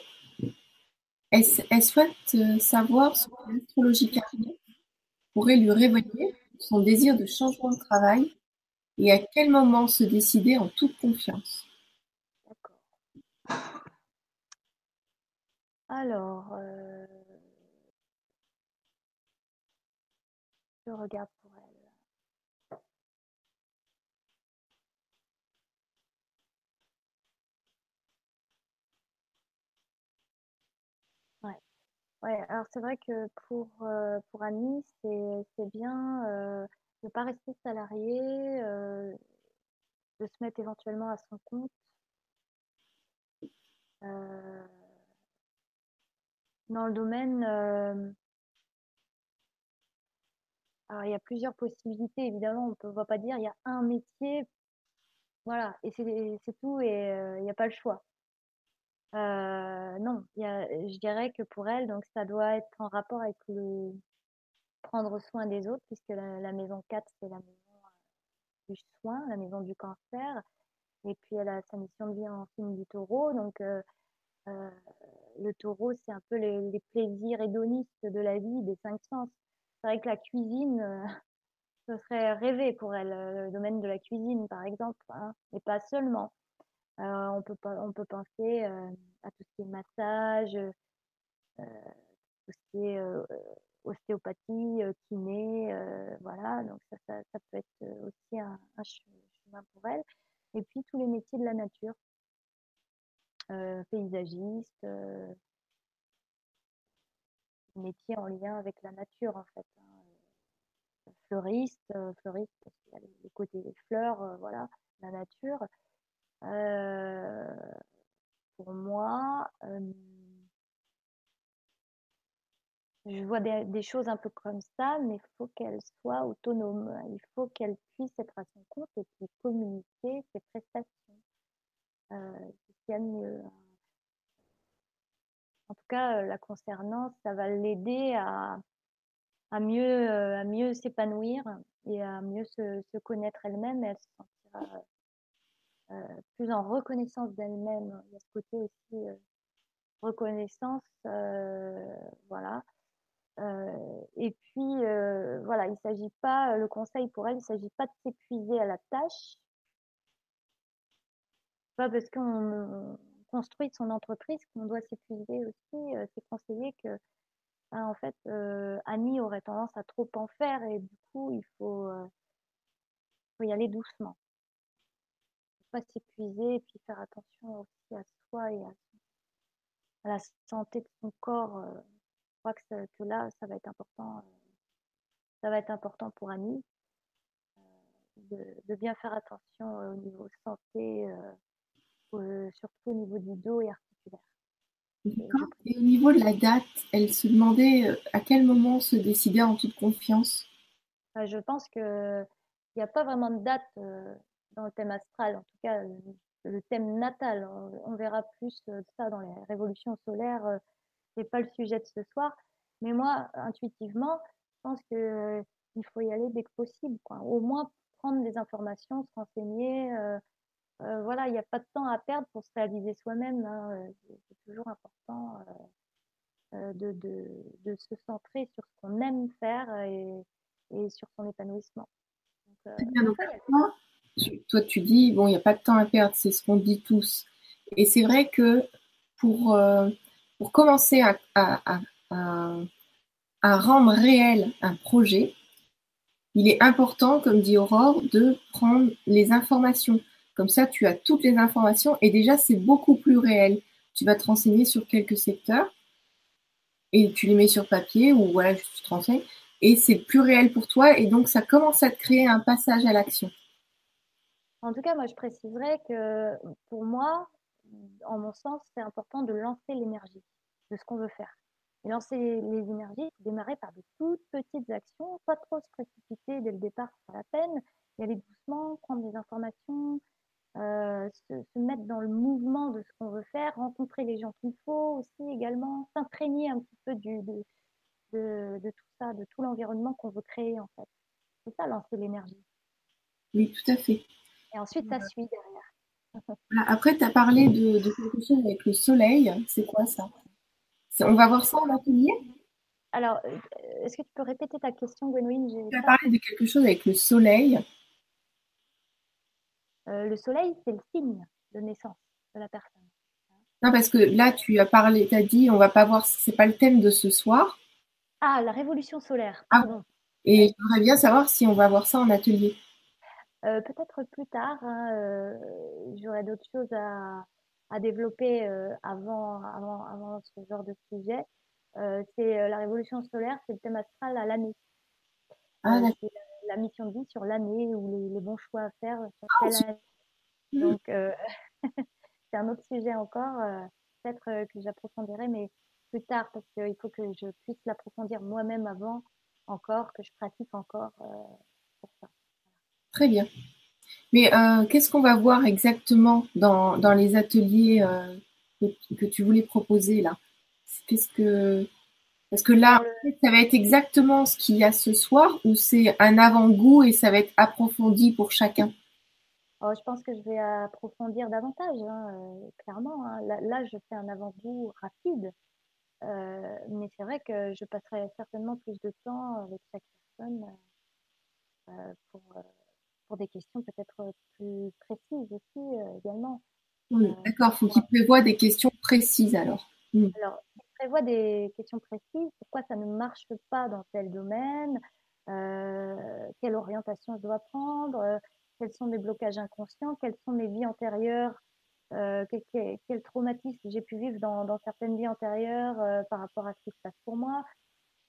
Elle, elle souhaite savoir si l'astrologie karmique pourrait lui révéler son désir de changement de travail et à quel moment se décider en toute confiance. D'accord. Alors, euh, je regarde pour elle. Ouais, alors c'est vrai que pour, euh, pour Annie, c'est, c'est bien euh, de ne pas rester salarié, euh, de se mettre éventuellement à son compte. Euh, dans le domaine, euh, alors il y a plusieurs possibilités, évidemment, on ne peut pas dire, il y a un métier, voilà, et c'est, c'est tout, et euh, il n'y a pas le choix. Euh, non, y a, je dirais que pour elle, donc ça doit être en rapport avec le prendre soin des autres, puisque la, la maison quatre, c'est la maison du soin, la maison du cancer, et puis elle a sa mission de vie en signe du taureau, donc euh, euh, le taureau, c'est un peu les, les plaisirs hédonistes de la vie, des cinq sens. C'est vrai que la cuisine, euh, ce serait rêvé pour elle, le domaine de la cuisine, par exemple, hein, et pas seulement. Euh, on, peut, on peut penser euh, à tout ce qui est massage, euh, tout ce qui est euh, ostéopathie, euh, kiné, euh, voilà. Donc ça, ça, ça peut être aussi un, un chemin pour elle. Et puis tous les métiers de la nature, euh, paysagiste, euh, métiers en lien avec la nature en fait, hein. Fleuriste, euh, fleuriste parce qu'il y a les côtés des fleurs, euh, voilà, la nature. Euh, pour moi, euh, je vois des, des choses un peu comme ça, mais il faut qu'elle soit autonome. Il faut qu'elle puisse être à son compte et puis communiquer ses prestations. Euh, c'est bien mieux. En tout cas, la concernance, ça va l'aider à, à mieux, à mieux s'épanouir et à mieux se, se connaître elle-même. Elle se sentira Euh, plus en reconnaissance d'elle-même, il y a ce côté aussi euh, reconnaissance, euh, voilà. Euh, et puis, euh, voilà, il ne s'agit pas, le conseil pour elle, il ne s'agit pas de s'épuiser à la tâche. Pas parce qu'on construit son entreprise qu'on doit s'épuiser aussi. Euh, c'est conseillé que, hein, en fait, euh, Annie aurait tendance à trop en faire et du coup, il faut, euh, faut y aller doucement. Pas s'épuiser et puis faire attention aussi à soi et à, à la santé de son corps. Je crois que, que là, ça va être important. Ça va être important pour Annie de, de bien faire attention au niveau santé, euh, surtout au niveau du dos et articulaire. D'accord. Et au niveau de la date, elle se demandait à quel moment se décider en toute confiance. Je pense que il n'y a pas vraiment de date. Euh, dans le thème astral, en tout cas le thème natal, on, on verra plus ça dans les révolutions solaires, c'est pas le sujet de ce soir, mais moi intuitivement je pense que euh, il faut y aller dès que possible quoi. Au moins prendre des informations, se renseigner, euh, euh, voilà, il n'y a pas de temps à perdre pour se réaliser soi-même, hein. C'est toujours important euh, de, de, de se centrer sur ce qu'on aime faire et, et sur son épanouissement. Donc, euh, c'est bien, donc, ça, toi, tu dis, bon, il n'y a pas de temps à perdre, c'est ce qu'on dit tous. Et c'est vrai que pour, euh, pour commencer à, à, à, à rendre réel un projet, il est important, comme dit Aurore, de prendre les informations. Comme ça, tu as toutes les informations et déjà, c'est beaucoup plus réel. Tu vas te renseigner sur quelques secteurs et tu les mets sur papier ou voilà, tu te renseignes et c'est plus réel pour toi et donc ça commence à te créer un passage à l'action. En tout cas, moi, je préciserais que pour moi, en mon sens, c'est important de lancer l'énergie de ce qu'on veut faire. Et lancer les énergies, démarrer par de toutes petites actions, pas trop se précipiter dès le départ, c'est pas la peine, y aller doucement, prendre des informations, euh, se, se mettre dans le mouvement de ce qu'on veut faire, rencontrer les gens qu'il faut aussi également, s'imprégner un petit peu du, de, de, de tout ça, de tout l'environnement qu'on veut créer en fait. C'est ça, lancer l'énergie. Oui, tout à fait. Et ensuite, ça suit derrière. Après, tu as parlé de, de quelque chose avec le soleil. C'est quoi ça? On va voir ça en atelier. Alors, est-ce que tu peux répéter ta question, Gwenoline? Tu as parlé de quelque chose avec le soleil. Euh, le soleil, c'est le signe de naissance de la personne. Non, parce que là, tu as parlé, tu as dit, on va pas voir, c'est pas le thème de ce soir. Ah, la révolution solaire, pardon. Ah, et je voudrais bien savoir si on va voir ça en atelier. Euh, peut-être plus tard, hein, euh, j'aurai d'autres choses à, à développer euh, avant, avant, avant ce genre de sujet. Euh, c'est euh, la révolution solaire, c'est le thème astral à l'année. Ah, euh, c'est la, la mission de vie sur l'année ou les, les bons choix à faire sur ah, telle année. Donc, euh, c'est un autre sujet encore, euh, peut-être euh, que j'approfondirai, mais plus tard, parce qu'il euh, faut que je puisse l'approfondir moi-même avant encore, que je pratique encore euh, pour ça. Très bien. Mais euh, qu'est-ce qu'on va voir exactement dans, dans les ateliers euh, que, que tu voulais proposer là? Qu'est-ce que... Parce que là, ça va être exactement ce qu'il y a ce soir ou c'est un avant-goût et ça va être approfondi pour chacun? Oh, je pense que je vais approfondir davantage, hein, euh, clairement. Hein. Là, là, je fais un avant-goût rapide. Euh, mais c'est vrai que je passerai certainement plus de temps avec chaque personne euh, pour... Euh, pour des questions peut-être plus précises aussi euh, également. Oui, euh, d'accord, il faut qu'ils prévoient des questions précises alors. Mm. Alors, ils prévoient des questions précises, pourquoi ça ne marche pas dans tel domaine, euh, quelle orientation je dois prendre, euh, quels sont mes blocages inconscients, quelles sont mes vies antérieures, euh, quel, quel, quel traumatisme j'ai pu vivre dans, dans certaines vies antérieures euh, par rapport à ce qui se passe pour moi.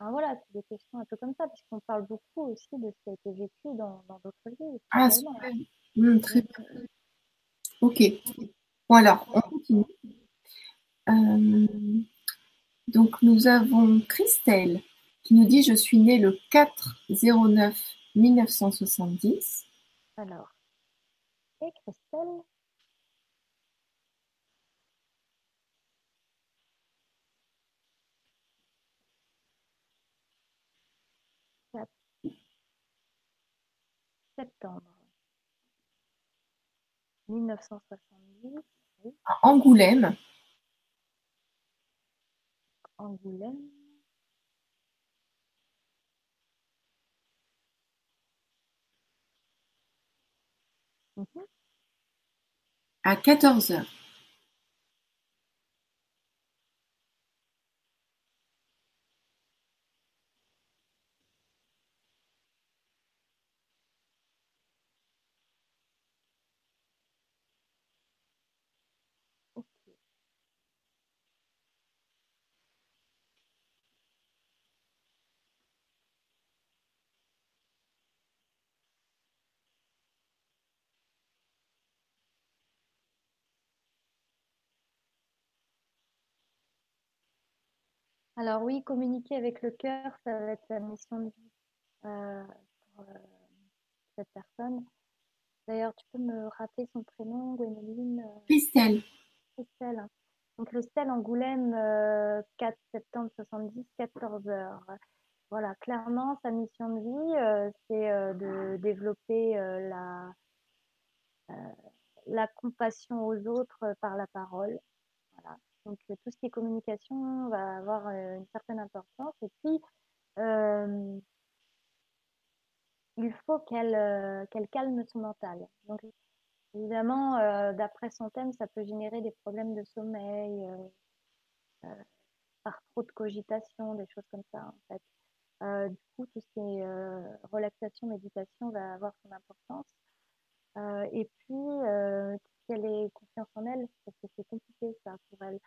Ah, voilà, c'est des questions un peu comme ça, puisqu'on parle beaucoup aussi de ce qui a été vécu dans, dans d'autres vies. Ah, super. Mmh, très bien. Ok. Bon, alors, on continue. Euh, donc, nous avons Christelle qui nous dit « Je suis née le quatre zéro neuf mille neuf cent soixante-dix. » Alors, et Christelle ? septembre mille neuf cent soixante-dix. Oui. À Angoulême. Angoulême. Mmh. À quatorze heures. Alors oui, communiquer avec le cœur, ça va être la mission de vie euh, pour euh, cette personne. D'ailleurs, tu peux me rappeler son prénom, Gwenoline? Christelle. Christelle. Donc Christelle Angoulême, euh, quatre septembre soixante-dix, quatorze heures. Voilà, clairement, sa mission de vie, euh, c'est euh, de développer euh, la, euh, la compassion aux autres par la parole. Voilà. Donc, tout ce qui est communication va avoir euh, une certaine importance. Et puis, euh, il faut qu'elle euh, qu'elle calme son mental. Donc, évidemment, euh, d'après son thème, ça peut générer des problèmes de sommeil, euh, euh, par trop de cogitation, des choses comme ça, en fait. Euh, du coup, tout ce qui est euh, relaxation, méditation va avoir son importance. Euh, et puis, euh, qu'elle ait confiance en elle, parce que c'est compliqué ça pour elle.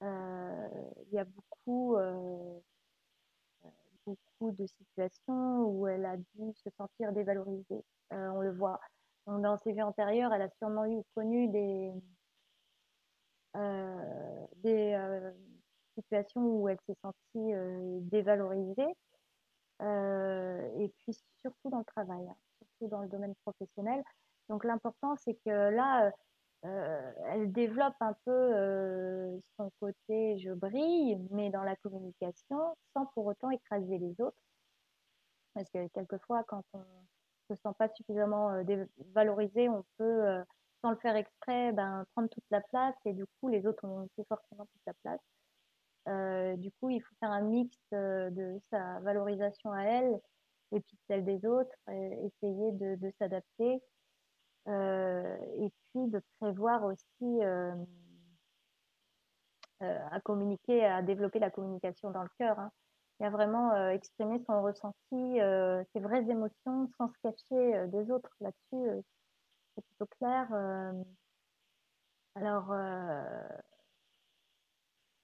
Euh, il y a beaucoup, euh, beaucoup de situations où elle a dû se sentir dévalorisée. Euh, on le voit. Donc, dans ses vies antérieures, elle a sûrement eu connu des, euh, des euh, situations où elle s'est sentie euh, dévalorisée. Euh, et puis surtout dans le travail, hein, surtout dans le domaine professionnel. Donc l'important, c'est que là, euh, elle développe un peu euh, son côté « je brille », mais dans la communication, sans pour autant écraser les autres. Parce que quelquefois, quand on ne se sent pas suffisamment euh, valorisé, on peut, euh, sans le faire exprès, ben, prendre toute la place, et du coup, les autres ont plus forcément toute la place. Euh, du coup, il faut faire un mix euh, de sa valorisation à elle et puis celle des autres, et essayer de, de s'adapter. Euh, et puis de prévoir aussi euh, euh, à communiquer, à développer la communication dans le cœur, hein. Il y a vraiment euh, exprimer son ressenti, euh, ses vraies émotions, sans se cacher euh, des autres. Là-dessus, euh, c'est plutôt clair. Euh, alors, euh,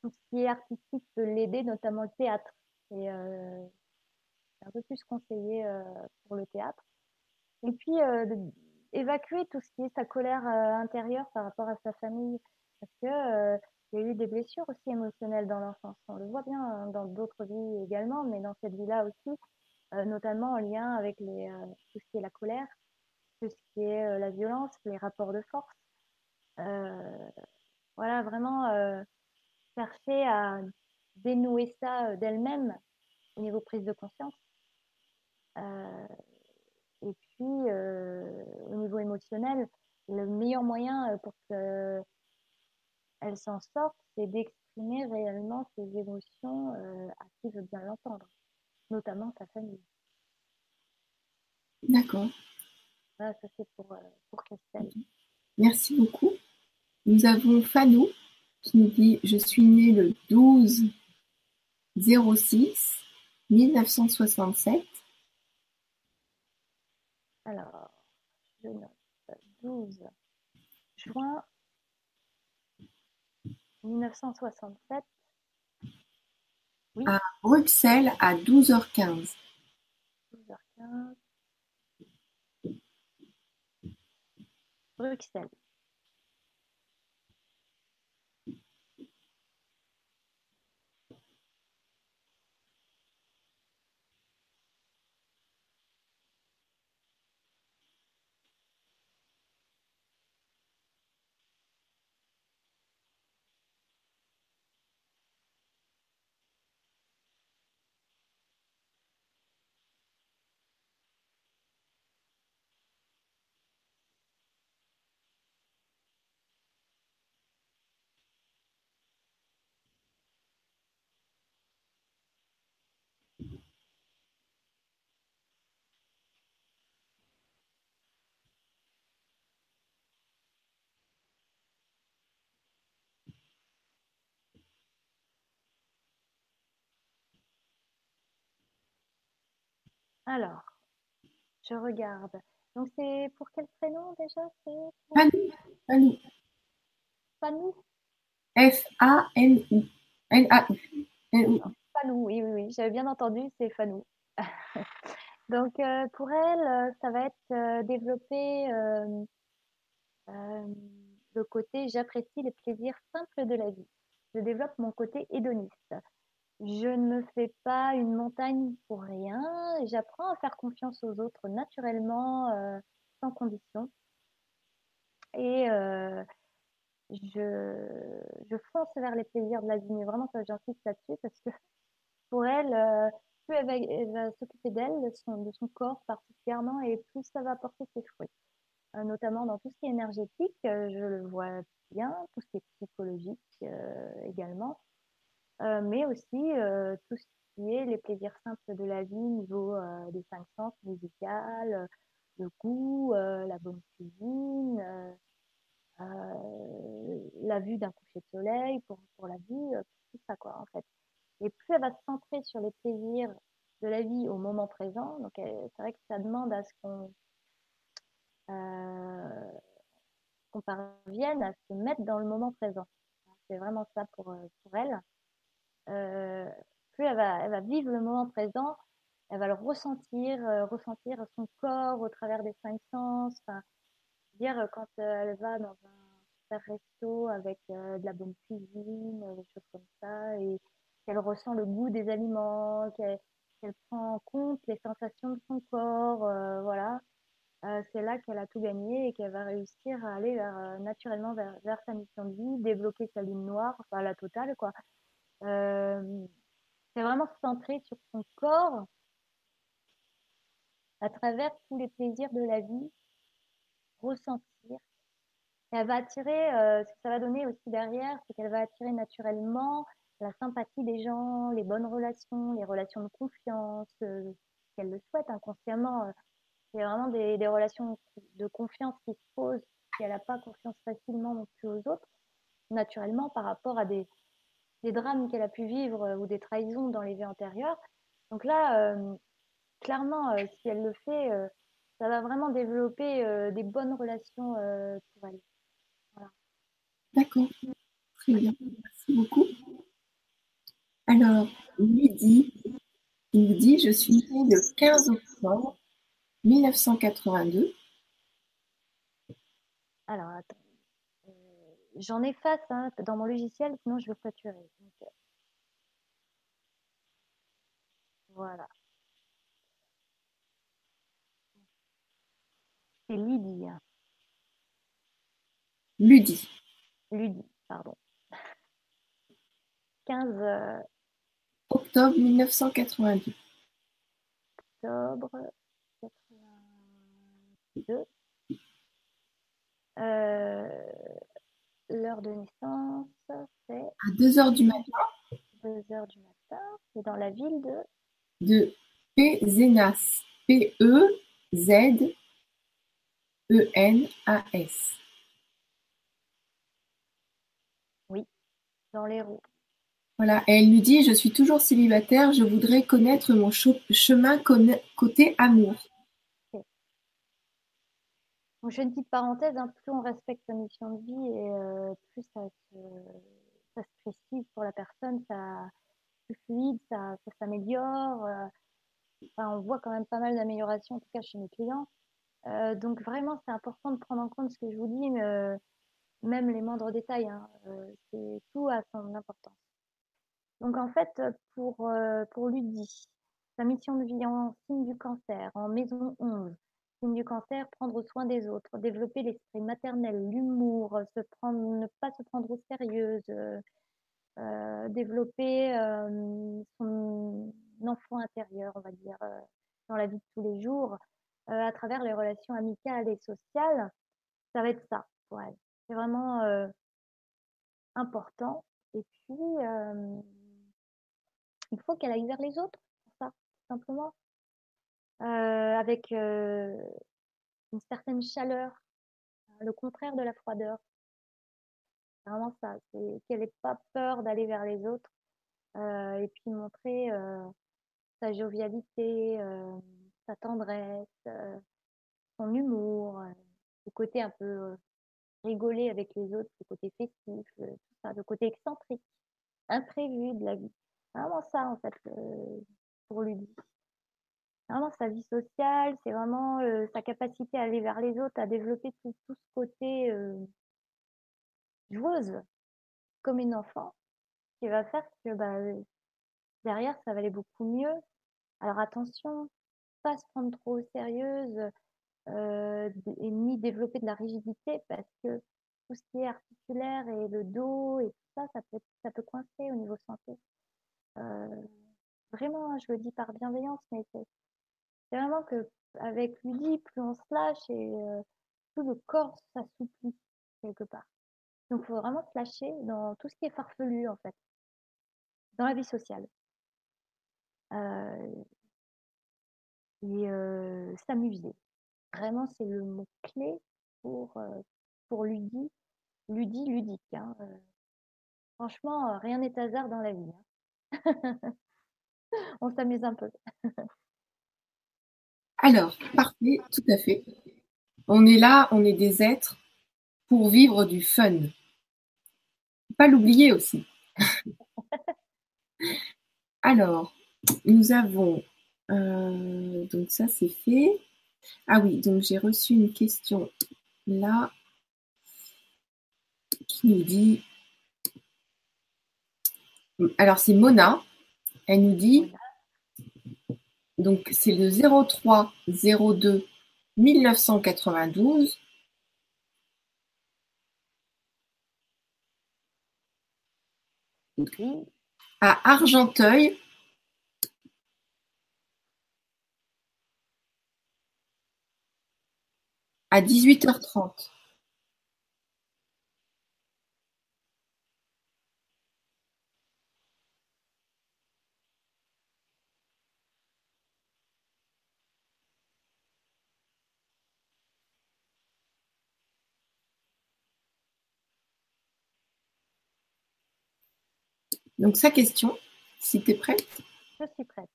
tout ce qui est artistique peut l'aider, notamment le théâtre. Et euh, c'est un peu plus conseillé euh, pour le théâtre. Et puis, euh, de, évacuer tout ce qui est sa colère euh, intérieure par rapport à sa famille, parce qu'il euh, y a eu des blessures aussi émotionnelles dans l'enfance. On le voit bien hein, dans d'autres vies également, mais dans cette vie-là aussi, euh, notamment en lien avec les, euh, tout ce qui est la colère, tout ce qui est euh, la violence, les rapports de force. Euh, voilà, vraiment euh, chercher à dénouer ça euh, d'elle-même au niveau prise de conscience. Euh, Et puis, euh, au niveau émotionnel, le meilleur moyen pour qu'elle s'en sorte, c'est d'exprimer réellement ses émotions euh, à qui veut bien l'entendre, notamment sa famille. D'accord. Voilà, ça c'est pour, euh, pour Christelle. Merci beaucoup. Nous avons Fanou qui nous dit « Je suis née le douze zéro six mille neuf cent soixante-sept ». Alors, je note douze juin mille neuf cent soixante-sept. Oui. À Bruxelles à douze heures quinze. douze heures quinze. Bruxelles. Alors, je regarde. Donc, c'est pour quel prénom déjà? Fanou. Fanou. Fanou. F A N U. N A U. Fanou, oui, oui, oui. J'avais bien entendu, c'est Fanou. Donc, euh, pour elle, ça va être euh, développer euh, euh, le côté « j'apprécie les plaisirs simples de la vie ». Je développe mon côté hédoniste. Je ne me fais pas une montagne pour rien. J'apprends à faire confiance aux autres naturellement, euh, sans condition. Et euh, je, je fonce vers les plaisirs de la vie. Mais vraiment, j'insiste là-dessus parce que pour elle, euh, plus elle va, elle va s'occuper d'elle, de son, de son corps particulièrement, et plus ça va porter ses fruits. Euh, notamment dans tout ce qui est énergétique, euh, je le vois bien, tout ce qui est psychologique euh, également. Euh, mais aussi euh, tout ce qui est les plaisirs simples de la vie, niveau euh, des cinq sens, musical, euh, le goût, euh, la bonne cuisine, euh, euh, la vue d'un coucher de soleil pour, pour la vie, euh, tout ça quoi en fait. Et plus elle va se centrer sur les plaisirs de la vie au moment présent, donc c'est vrai que ça demande à ce qu'on euh, qu'on parvienne à se mettre dans le moment présent. C'est vraiment ça pour, pour elle. Euh, plus elle va, elle va vivre le moment présent, elle va le ressentir, euh, ressentir son corps au travers des cinq sens. Dire quand euh, elle va dans un resto avec euh, de la bonne cuisine, euh, des choses comme ça, et qu'elle ressent le goût des aliments, qu'elle qu'elle prend en compte les sensations de son corps, euh, voilà. euh, c'est là qu'elle a tout gagné et qu'elle va réussir à aller vers, euh, naturellement vers, vers sa mission de vie, débloquer sa lune noire, enfin la totale, quoi. Euh, c'est vraiment centré sur son corps à travers tous les plaisirs de la vie, ressentir. Et elle va attirer, euh, ce que ça va donner aussi derrière, c'est qu'elle va attirer naturellement la sympathie des gens, les bonnes relations, les relations de confiance, euh, qu'elle le souhaite inconsciemment. C'est vraiment des, des relations de confiance qui se posent, si elle n'a pas confiance facilement non plus aux autres, naturellement par rapport à des, des drames qu'elle a pu vivre euh, ou des trahisons dans les vies antérieures. Donc là, euh, clairement, euh, si elle le fait, euh, ça va vraiment développer euh, des bonnes relations euh, pour elle. Voilà. D'accord, très bien, merci beaucoup. Alors, Ludie, il nous dit, je suis née le quinze octobre mille neuf cent quatre-vingt-deux. Alors, attends. Euh, j'en efface hein, dans mon logiciel, sinon je vais saturer. Donc, voilà. C'est Ludie. Hein. Ludie. Ludie, pardon. quinze octobre mille neuf cent quatre-vingt-deux. octobre quatre-vingt-deux. Euh, L'heure de naissance, c'est... À deux heures du matin. deux heures du matin. C'est dans la ville de... De Pézenas. P E Z E N A S. Oui, dans l'Hérault. Voilà, et elle nous dit « Je suis toujours célibataire, je voudrais connaître mon cho- chemin con- côté amour. Okay. » Donc, je fais une petite parenthèse, hein, plus on respecte sa mission de vie et euh, plus ça se, ça se précise pour la personne, ça plus fluide, ça, ça s'améliore. Euh, enfin, on voit quand même pas mal d'améliorations, en tout cas chez mes clients. Euh, donc vraiment, c'est important de prendre en compte ce que je vous dis, mais, euh, même les moindres détails, hein, euh, c'est, tout a son importance. Donc en fait, pour, euh, pour Ludie, sa mission de vie en signe du cancer, en maison onze, signe du cancer, prendre soin des autres, développer l'esprit maternel, l'humour, se prendre, ne pas se prendre au sérieux, euh, euh, développer euh, son enfant intérieur, on va dire, euh, dans la vie de tous les jours, euh, à travers les relations amicales et sociales, ça va être ça pour elle. C'est vraiment euh, important. Et puis... Euh, il faut qu'elle aille vers les autres, pour ça, tout simplement. Euh, avec euh, une certaine chaleur, le contraire de la froideur. C'est vraiment ça, c'est qu'elle n'ait pas peur d'aller vers les autres euh, et puis montrer euh, sa jovialité, euh, sa tendresse, euh, son humour, euh, le côté un peu euh, rigoler avec les autres, le côté festif, le, tout ça, le côté excentrique, imprévu de la vie. C'est vraiment ça, en fait, euh, pour Ludie. C'est vraiment sa vie sociale, c'est vraiment euh, sa capacité à aller vers les autres, à développer tout, tout ce côté euh, joueuse, comme une enfant, qui va faire que bah, derrière, ça va aller beaucoup mieux. Alors attention, pas se prendre trop sérieuse euh, et ni développer de la rigidité, parce que tout ce qui est articulaire et le dos et tout ça, ça peut, ça peut coincer au niveau santé. Euh, vraiment, je le dis par bienveillance, mais c'est, c'est vraiment que avec Ludie, plus on se lâche et euh, tout le corps s'assouplit quelque part. Donc, il faut vraiment se lâcher dans tout ce qui est farfelu, en fait, dans la vie sociale. Euh, et euh, s'amuser. Vraiment, c'est le mot clé pour, euh, pour Ludie, Ludie, ludique. Hein. Euh, franchement, rien n'est hasard dans la vie. Hein. On s'amuse un peu. Alors, parfait, tout à fait. On est là, on est des êtres pour vivre du fun. Faut pas l'oublier aussi. Alors, nous avons... Euh, donc ça, c'est fait. Ah oui, donc j'ai reçu une question là qui nous dit... Alors, c'est Mona, elle nous dit, donc c'est le zéro trois zéro deux mille neuf cent quatre-vingt-douze, à Argenteuil, à dix-huit heures trente. Donc, sa question, si tu es prête. Je suis prête.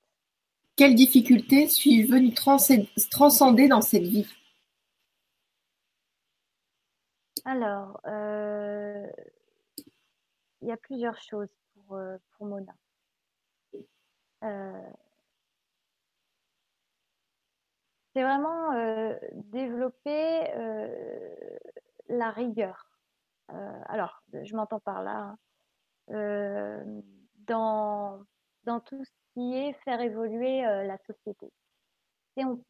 Quelle difficulté suis-je venue trans- transcender dans cette vie? Alors, il euh, y a plusieurs choses pour, euh, pour Mona. Euh, c'est vraiment euh, développer euh, la rigueur. Euh, alors, je m'entends par là, hein. Euh, dans, dans tout ce qui est faire évoluer euh, la société. Et on,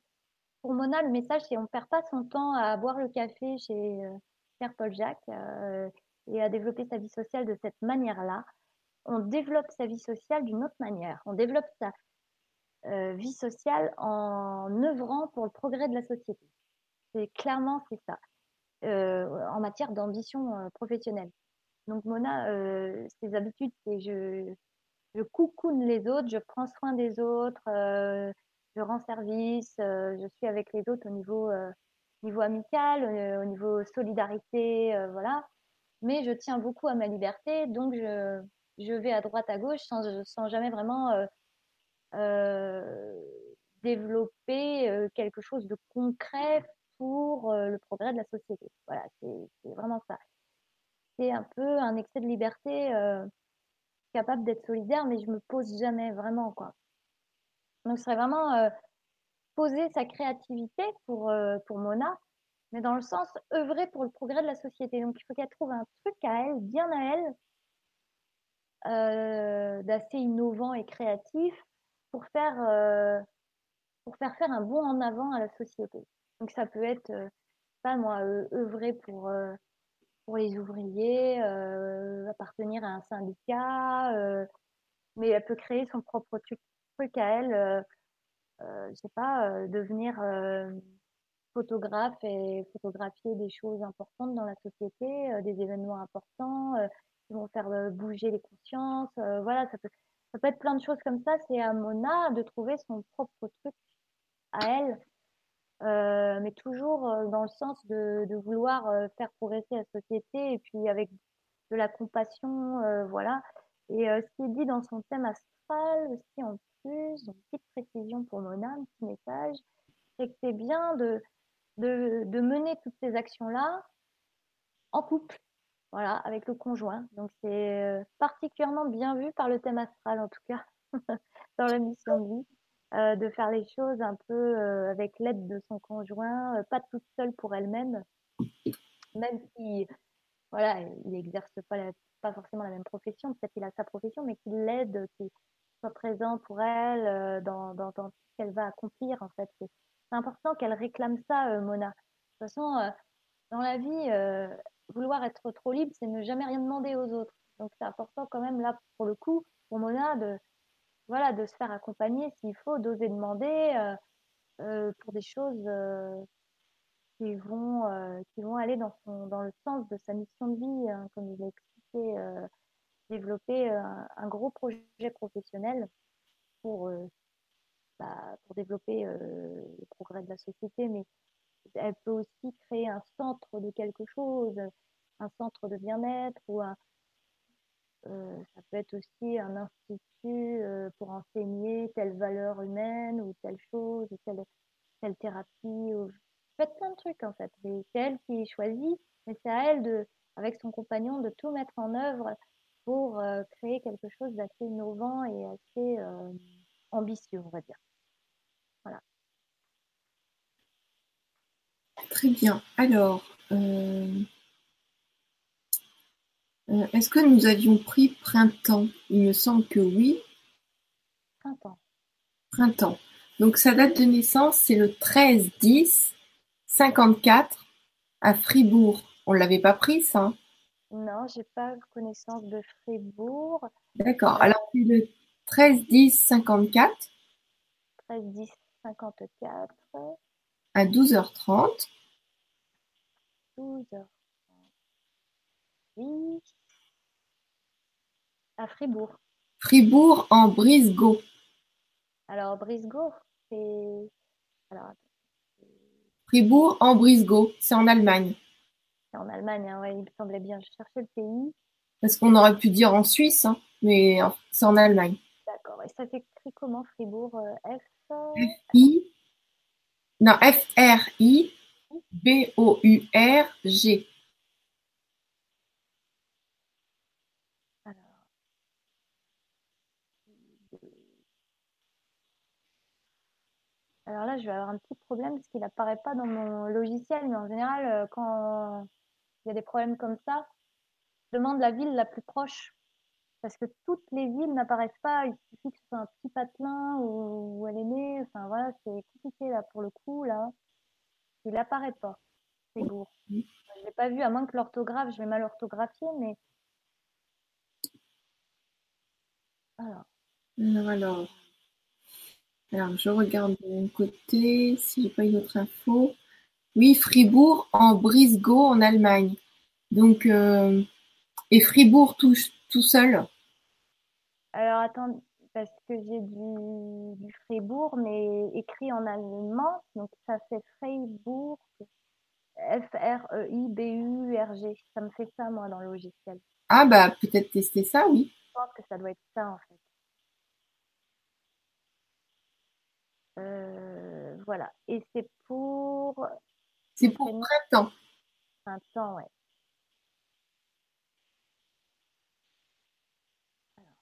pour Mona, le message, c'est on ne perd pas son temps à boire le café chez euh, Pierre-Paul Jacques euh, et à développer sa vie sociale de cette manière-là. On développe sa vie sociale d'une autre manière. On développe sa euh, vie sociale en œuvrant pour le progrès de la société. C'est, clairement, c'est ça, euh, en matière d'ambition euh, professionnelle. Donc Mona, euh, ses habitudes, c'est je, je coucoune les autres, je prends soin des autres, euh, je rends service, euh, je suis avec les autres au niveau, euh, niveau amical, euh, au niveau solidarité, euh, voilà. Mais je tiens beaucoup à ma liberté, donc je, je vais à droite, à gauche, sans, sans jamais vraiment euh, euh, développer euh, quelque chose de concret pour euh, le progrès de la société. Voilà, c'est, c'est vraiment ça. C'est un peu un excès de liberté, euh, capable d'être solidaire, mais je ne me pose jamais vraiment, quoi. Donc, ce serait vraiment euh, poser sa créativité pour, euh, pour Mona, mais dans le sens œuvrer pour le progrès de la société. Donc, il faut qu'elle trouve un truc à elle, bien à elle, euh, d'assez innovant et créatif pour faire, euh, pour faire faire un bond en avant à la société. Donc, ça peut être, euh, pas moi, euh, œuvrer pour... Euh, pour les ouvriers, euh, appartenir à un syndicat, euh, mais elle peut créer son propre truc, truc à elle, euh, euh, je sais pas, euh, devenir euh, photographe et photographier des choses importantes dans la société, euh, des événements importants euh, qui vont faire euh, bouger les consciences, euh, voilà, ça peut, ça peut être plein de choses comme ça. C'est à Mona de trouver son propre truc à elle. Euh, mais toujours dans le sens de, de vouloir faire progresser la société et puis avec de la compassion, euh, voilà. Et euh, ce qui est dit dans son thème astral aussi en plus, une petite précision pour Mona, un petit message, c'est que c'est bien de, de, de mener toutes ces actions-là en couple, voilà, avec le conjoint. Donc c'est particulièrement bien vu par le thème astral en tout cas, dans la mission de vie. Euh, de faire les choses un peu euh, avec l'aide de son conjoint, euh, pas toute seule pour elle-même, même si, voilà, il n'exerce pas, pas forcément la même profession, peut-être qu'il a sa profession, mais qu'il l'aide, qu'il soit présent pour elle euh, dans, dans, dans ce qu'elle va accomplir, en fait. C'est, c'est important qu'elle réclame ça, euh, Mona. De toute façon, euh, dans la vie, euh, vouloir être trop libre, c'est ne jamais rien demander aux autres. Donc, c'est important quand même, là, pour le coup, pour Mona, de... Voilà, de se faire accompagner s'il faut, d'oser demander euh, euh, pour des choses euh, qui, vont, euh, qui vont aller dans, son, dans le sens de sa mission de vie, hein, comme je l'ai expliqué, euh, développer euh, un gros projet professionnel pour, euh, bah, pour développer euh, le progrès de la société, mais elle peut aussi créer un centre de quelque chose, un centre de bien-être ou un... Euh, ça peut être aussi un institut euh, pour enseigner telle valeur humaine ou telle chose ou telle, telle thérapie. Ou... Faites plein de trucs en fait. Et c'est elle qui choisit, mais c'est à elle, de, avec son compagnon, de tout mettre en œuvre pour euh, créer quelque chose d'assez innovant et assez euh, ambitieux, on va dire. Voilà. Très bien. Alors... Euh... Euh, est-ce que nous avions pris Printemps? Il me semble que oui. Printemps. Printemps. Donc, sa date de naissance, c'est le treize dix cinquante-quatre à Fribourg. On ne l'avait pas pris, ça? Non, je n'ai pas connaissance de Fribourg. D'accord. Alors, c'est le treize dix cinquante-quatre. treize dix cinquante-quatre. À douze heures trente. douze heures trente. Oui. À Fribourg. Fribourg en Brisgau. Alors, Brisgau, c'est... Alors... Fribourg en Brisgau, c'est en Allemagne. C'est en Allemagne, hein, ouais, il me semblait bien. Je cherchais le pays. Parce qu'on aurait pu dire en Suisse, hein, mais c'est en Allemagne. D'accord. Et ça s'écrit comment, Fribourg? F... F-I... Non, F R I B O U R G. Alors là, je vais avoir un petit problème parce qu'il n'apparaît pas dans mon logiciel. Mais en général, quand il y a des problèmes comme ça, je demande la ville la plus proche. Parce que toutes les villes n'apparaissent pas. Il suffit que ce soit un petit patelin où elle est née. Enfin voilà, c'est compliqué là pour le coup. Là, il n'apparaît pas. C'est lourd. Je ne l'ai pas vu, à moins que l'orthographe, je vais mal orthographier. Mais... Alors... Non, alors... Alors, je regarde de mon côté, si j'ai pas une autre info. Oui, Fribourg en Brisgau, en Allemagne. Donc, euh, et Fribourg tout, tout seul. Alors, attends, parce que j'ai du, du Fribourg, mais écrit en allemand. Donc, ça fait Fribourg, F R E I B U R G. Ça me fait ça, moi, dans le logiciel. Ah, bah, peut-être tester ça, oui. Je pense que ça doit être ça, en fait. Euh, voilà, et c'est pour... C'est pour printemps. Printemps, ouais. Alors.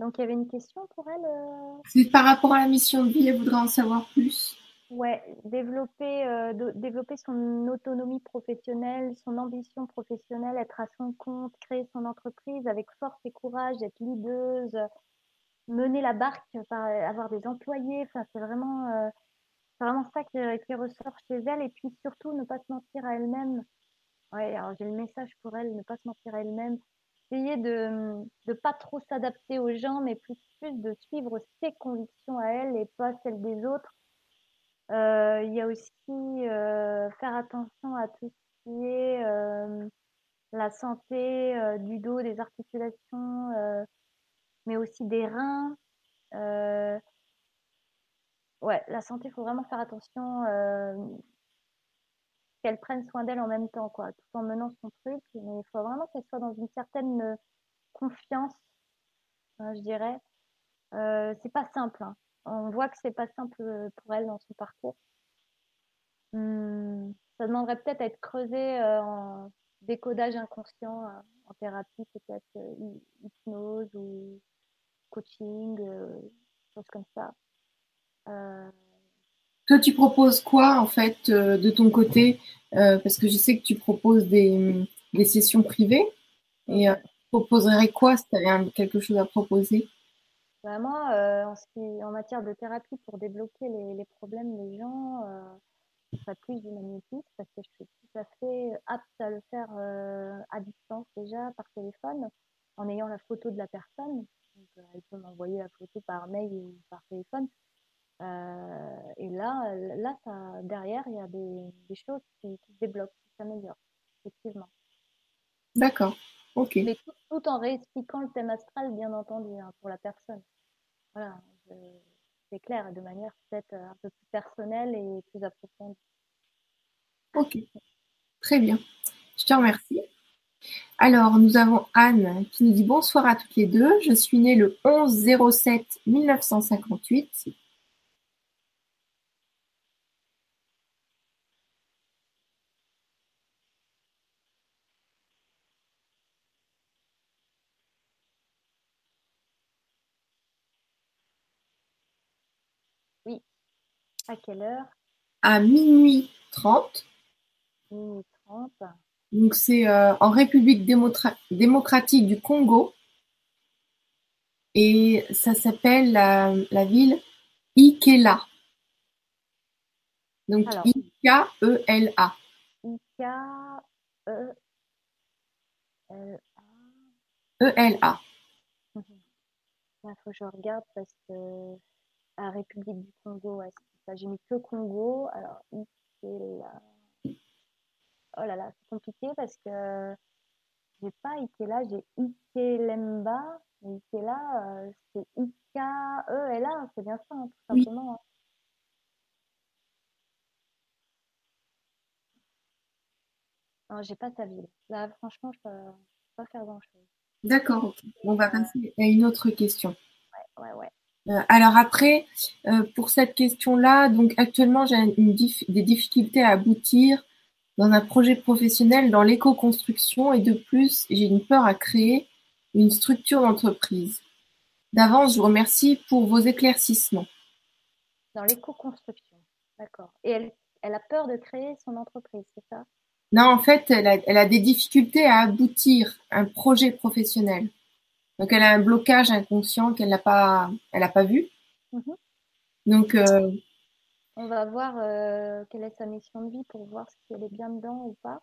Donc, il y avait une question pour elle euh... C'est par rapport à la mission de vie, elle voudrait en savoir plus. Ouais, développer, euh, de, développer son autonomie professionnelle, son ambition professionnelle, être à son compte, créer son entreprise avec force et courage, être leaduse, mener la barque, avoir des employés. Enfin, c'est vraiment, euh, c'est vraiment ça qui, qui ressort chez elle. Et puis surtout, ne pas se mentir à elle-même. Ouais, alors j'ai le message pour elle, ne pas se mentir à elle-même. Essayer de ne pas trop s'adapter aux gens, mais plus, plus de suivre ses convictions à elle et pas celles des autres. Il euh, y a aussi euh, faire attention à tout ce qui est euh, la santé euh, du dos, des articulations, euh, mais aussi des reins. Euh, ouais, la santé, il faut vraiment faire attention euh, qu'elle prenne soin d'elle en même temps, quoi, tout en menant son truc. Mais il faut vraiment qu'elle soit dans une certaine confiance, hein, je dirais. Euh, c'est pas simple, hein. On voit que c'est pas simple pour elle dans son parcours. Hum, ça demanderait peut-être à être creusé euh, en décodage inconscient, euh, en thérapie, peut-être euh, hypnose ou coaching, euh, choses comme ça. Euh... Toi, tu proposes quoi en fait euh, de ton côté euh, parce que je sais que tu proposes des, des sessions privées. Et euh, tu proposerais quoi si tu avais quelque chose à proposer? Vraiment, euh, en, ce qui, en matière de thérapie, pour débloquer les, les problèmes des gens, je euh, serais plus du magnétisme parce que je suis tout à fait apte à le faire euh, à distance déjà, par téléphone, en ayant la photo de la personne. Donc, euh, elle peut m'envoyer la photo par mail ou par téléphone. Euh, et là, là ça, derrière, il y a des, des choses qui, qui se débloquent, qui s'améliorent, effectivement. D'accord, ok. Mais tout, tout en réexpliquant le thème astral, bien entendu, hein, pour la personne. Voilà, je, c'est clair, de manière peut-être un peu plus personnelle et plus approfondie. Ok, très bien. Je te remercie. Alors, nous avons Anne qui nous dit bonsoir à toutes les deux. Je suis née le onze zéro sept mille neuf cent cinquante-huit. À quelle heure? À minuit trente. minuit trente. Donc, c'est euh, en République démocra- démocratique du Congo. et ça s'appelle la, la ville Ikela. Donc I K E L A. I K E L A. Il faut que je regarde parce que la République du Congo, ouais, j'ai mis que Congo. Alors Ikela. Oh là là, c'est compliqué parce que j'ai pas Ikela, j'ai Ikelemba. Mais Ikela, euh, c'est I K E L A, c'est bien ça, hein, tout simplement. Hein. Non, j'ai pas ta ville. Là, franchement, je peux, je peux pas faire grand-chose. D'accord, ok. On va passer à une autre question. Ouais, ouais, ouais. Euh, alors après, euh, pour cette question-là, donc actuellement, j'ai une dif- des difficultés à aboutir dans un projet professionnel dans l'éco-construction et de plus, j'ai une peur à créer une structure d'entreprise. D'avance, je vous remercie pour vos éclaircissements. Dans l'éco-construction, d'accord. Et elle, elle a peur de créer son entreprise, c'est ça ? Non, en fait, elle a, elle a des difficultés à aboutir à un projet professionnel. Donc, elle a un blocage inconscient qu'elle n'a pas, elle n'a pas vu. Mmh. Donc, euh, on va voir euh, quelle est sa mission de vie pour voir si elle est bien dedans ou pas.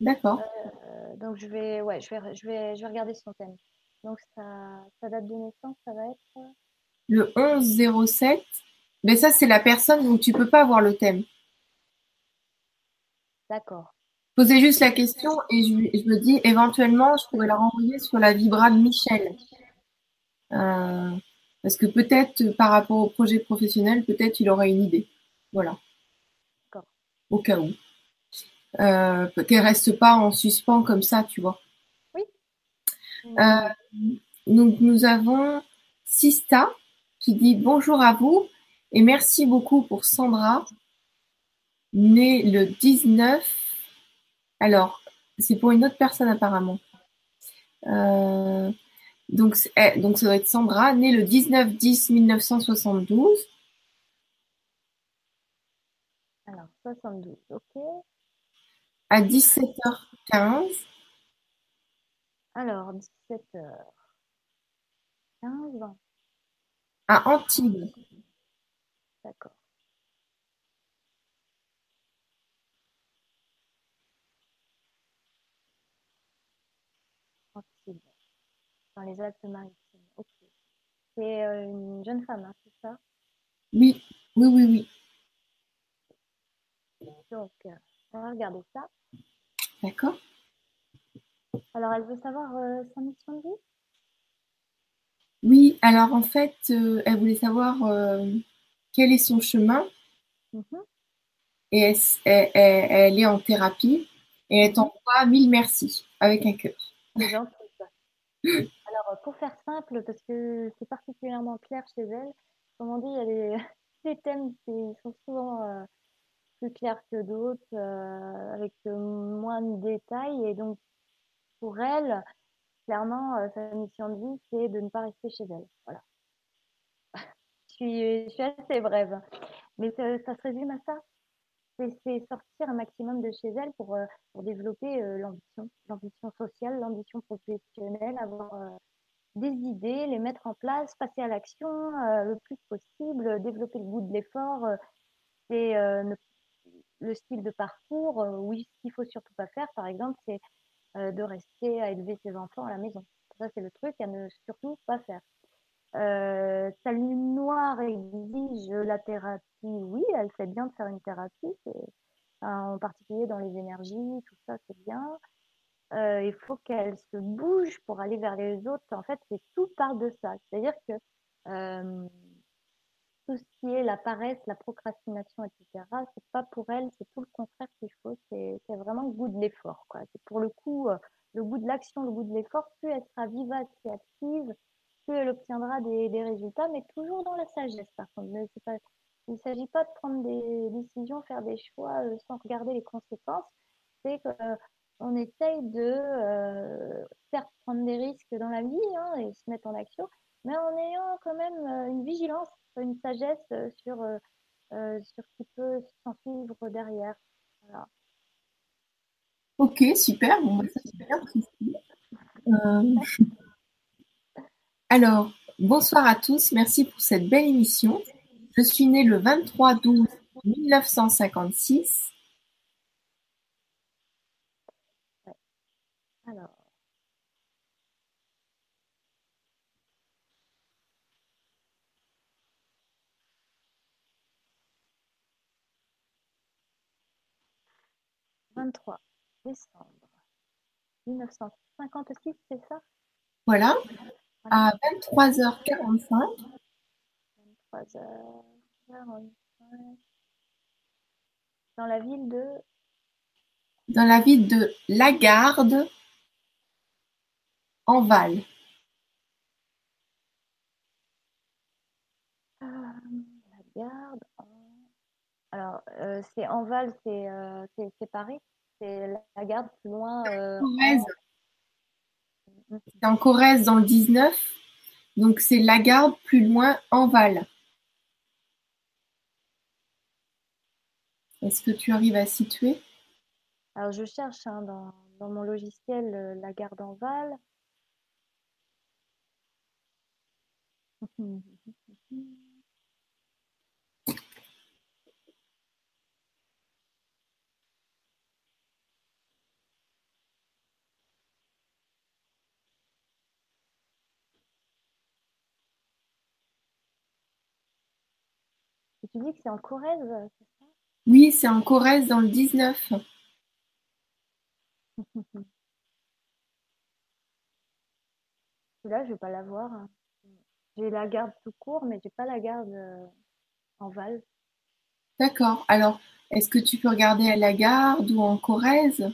D'accord. Euh, donc, je vais, ouais, je vais, je vais, je vais regarder son thème. Donc, sa date de naissance, ça va être le onze zéro sept. Mais ça, c'est la personne où tu peux pas avoir le thème. D'accord. Posez juste la question et je, je me dis éventuellement je pourrais la renvoyer sur la vibra de Michel. Euh, parce que peut-être par rapport au projet professionnel, peut-être il aura une idée. Voilà. D'accord. Au cas où. Euh, qu'elle reste pas en suspens comme ça, tu vois. Oui. Euh, donc nous avons Sista qui dit bonjour à vous et merci beaucoup pour Sandra, née le dix-neuf. Alors, c'est pour une autre personne apparemment. Euh, donc, eh, donc, ça doit être Sandra, née le dix-neuf dix mille neuf cent soixante-douze. Alors, soixante-douze, ok. À dix-sept heures quinze. Alors, dix-sept heures quinze. À Antibes. D'accord. Dans les Alpes-Maritimes, ok. C'est euh, une jeune femme, hein, c'est ça ? Oui, oui, oui, oui. Donc, euh, on va regarder ça. D'accord. Alors, elle veut savoir euh, sa mission de vie ? Oui, alors en fait, euh, elle voulait savoir euh, quel est son chemin. Mm-hmm. Et elle, elle, elle, elle est en thérapie et elle t'envoie mille merci avec un cœur. C'est gentil, ça. Alors, pour faire simple, parce que c'est particulièrement clair chez elle, comme on dit, il y a des, des thèmes qui sont souvent euh, plus clairs que d'autres, euh, avec moins de détails. Et donc, pour elle, clairement, euh, sa mission de vie, c'est de ne pas rester chez elle. Voilà. je, suis, je suis assez brève. Mais ça, ça se résume à ça. C'est, c'est sortir un maximum de chez elle pour, euh, pour développer euh, l'ambition, l'ambition sociale, l'ambition professionnelle, avoir euh, des idées, les mettre en place, passer à l'action euh, le plus possible, euh, développer le goût de l'effort, euh, c'est euh, ne, le style de parcours. Euh, oui, ce qu'il ne faut surtout pas faire, par exemple, c'est euh, de rester à élever ses enfants à la maison. Ça, c'est le truc à ne surtout pas faire. Euh, sa lune noire exige la thérapie, oui, elle fait bien de faire une thérapie, c'est, en particulier dans les énergies, tout ça, c'est bien. Euh, il faut qu'elle se bouge pour aller vers les autres. En fait, c'est tout part de ça. C'est-à-dire que euh, tout ce qui est la paresse, la procrastination, et cetera, c'est pas pour elle, c'est tout le contraire qu'il faut. C'est, c'est vraiment le goût de l'effort, quoi. C'est pour le coup, euh, le goût de l'action, le goût de l'effort. Plus elle sera vivace et active, plus elle obtiendra des, des résultats, mais toujours dans la sagesse, par contre. Mais c'est pas, il ne s'agit pas de prendre des décisions, faire des choix euh, sans regarder les conséquences. C'est qu'on euh, essaye de euh, faire prendre des risques dans la vie, hein, et se mettre en action, mais en ayant quand même euh, une vigilance, une sagesse euh, sur, euh, euh, sur ce qui peut s'en suivre derrière. Voilà. Ok, super. Bon, bah, c'est super. Euh... Alors, Bonsoir à tous, merci pour cette belle émission. Je suis née le vingt-trois douze mille neuf cent cinquante-six. Alors. vingt-trois décembre mille neuf cent cinquante-six, c'est ça? Voilà, à vingt-trois heures quarante-cinq. vingt-trois heures quarante-cinq. Dans la ville de... Dans la ville de Lagarde, en Val. Euh, Lagarde, en... Alors, euh, c'est en Val, c'est euh, Paris. C'est Lagarde, plus loin. Euh, Corrèze. En... C'est en Corrèze, dans le dix-neuf. Donc, c'est Lagarde, plus loin, en Val. Est-ce que tu arrives à situer? Alors, je cherche hein, dans, dans mon logiciel euh, Lagarde en Val. Et tu dis que c'est en Corrèze, c'est ça? Oui, c'est en Corrèze dans le dix-neuf. Là, je ne vais pas la voir. J'ai la garde tout court, mais je n'ai pas la garde euh, en Val. D'accord. Alors, est-ce que tu peux regarder à la garde ou en Corrèze?